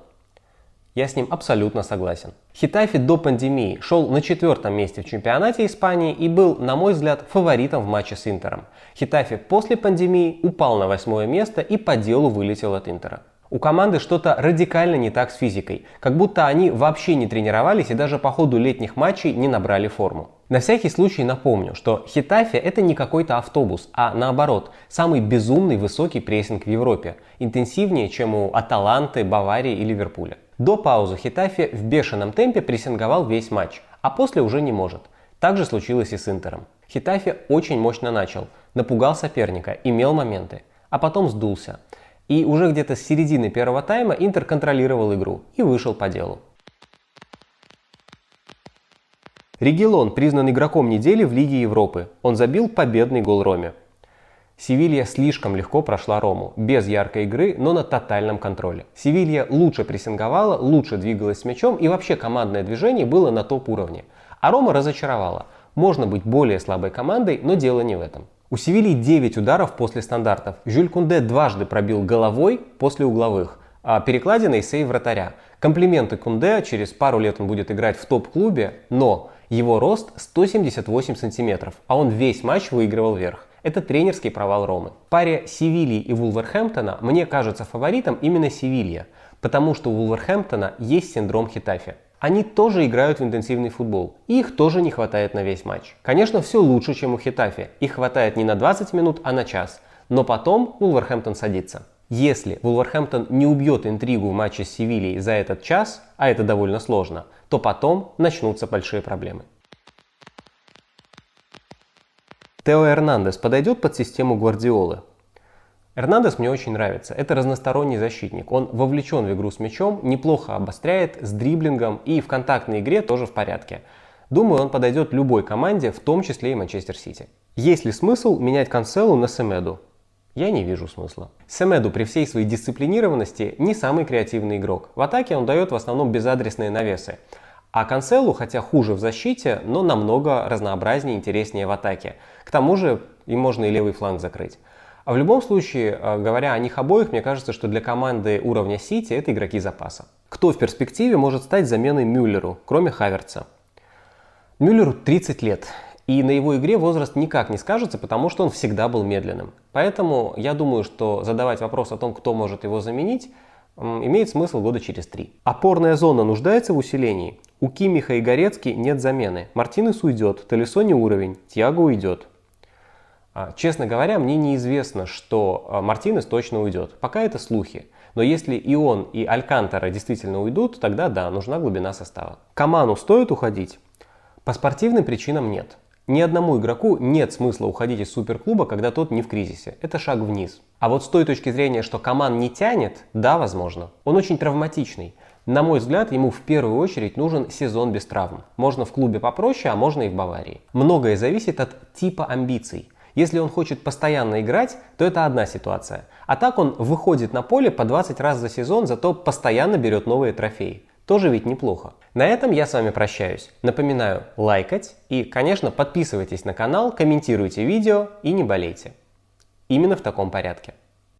Я с ним абсолютно согласен. Хетафе до пандемии шел на 4-м месте в чемпионате Испании и был, на мой взгляд, фаворитом в матче с Интером. Хетафе после пандемии упал на 8-е место и по делу вылетел от Интера. У команды что-то радикально не так с физикой, как будто они вообще не тренировались и даже по ходу летних матчей не набрали форму. На всякий случай напомню, что Хетафе это не какой-то автобус, а наоборот, самый безумный высокий прессинг в Европе, интенсивнее, чем у Аталанты, Баварии и Ливерпуля. До паузы Хетафе в бешеном темпе прессинговал весь матч, а после уже не может. Так же случилось и с Интером. Хетафе очень мощно начал, напугал соперника, имел моменты, а потом сдулся. И уже где-то с середины первого тайма Интер контролировал игру и вышел по делу. Регилон признан игроком недели в Лиге Европы. Он забил победный гол Роме. Севилья слишком легко прошла Рому, без яркой игры, но на тотальном контроле. Севилья лучше прессинговала, лучше двигалась с мячом и вообще командное движение было на топ-уровне. А Рома разочаровала. Можно быть более слабой командой, но дело не в этом. У Севильи 9 ударов после стандартов. Жюль Кунде дважды пробил головой после угловых, а перекладиной сейв вратаря. Комплименты Кунде, через пару лет он будет играть в топ-клубе, но его рост 178 сантиметров, а он весь матч выигрывал вверх. Это тренерский провал Ромы. В паре Севильи и Вулверхэмптона мне кажется фаворитом именно Севилья, потому что у Вулверхэмптона есть синдром Хетафе. Они тоже играют в интенсивный футбол, и их тоже не хватает на весь матч. Конечно, все лучше, чем у Хетафе. Их хватает не на 20 минут, а на час. но потом Вулверхэмптон садится. Если Вулверхэмптон не убьет интригу в матче с Севильей за этот час, а это довольно сложно, то потом начнутся большие проблемы. Тео Эрнандес подойдет под систему Гвардиолы? Эрнандес мне очень нравится. Это разносторонний защитник. Он вовлечен в игру с мячом, неплохо обостряет, с дриблингом и в контактной игре тоже в порядке. Думаю, он подойдет любой команде, в том числе и Манчестер Сити. Есть ли смысл менять Канселу на Семеду? Я не вижу смысла. Семеду при всей своей дисциплинированности не самый креативный игрок. В атаке он дает в основном безадресные навесы. А Канселу, хотя хуже в защите, но намного разнообразнее и интереснее в атаке. К тому же им можно и левый фланг закрыть. А в любом случае, говоря о них обоих, мне кажется, что для команды уровня Сити это игроки запаса. Кто в перспективе может стать заменой Мюллеру, кроме Хаверца? Мюллеру 30 лет. И на его игре возраст никак не скажется, потому что он всегда был медленным. Поэтому я думаю, что задавать вопрос о том, кто может его заменить, имеет смысл года через 3. Опорная зона нуждается в усилении. У Киммиха и Горецки нет замены. Мартинес уйдет, Талиссо не уровень, Тиаго уйдет. Честно говоря, мне неизвестно, что Мартинес точно уйдет. Пока это слухи. Но если и он, и Алькантара действительно уйдут, тогда да, нужна глубина состава. Каману стоит уходить? По спортивным причинам нет. Ни одному игроку нет смысла уходить из суперклуба, когда тот не в кризисе. Это шаг вниз. А вот с той точки зрения, что Каман не тянет, да, возможно. Он очень травматичный. На мой взгляд, ему в первую очередь нужен сезон без травм. Можно в клубе попроще, а можно и в Баварии. Многое зависит от типа амбиций. Если он хочет постоянно играть, то это одна ситуация. А так он выходит на поле по 20 раз за сезон, зато постоянно берет новые трофеи. Тоже ведь неплохо. На этом я с вами прощаюсь. Напоминаю, лайкать и, конечно, подписывайтесь на канал, комментируйте видео и не болейте. Именно в таком порядке.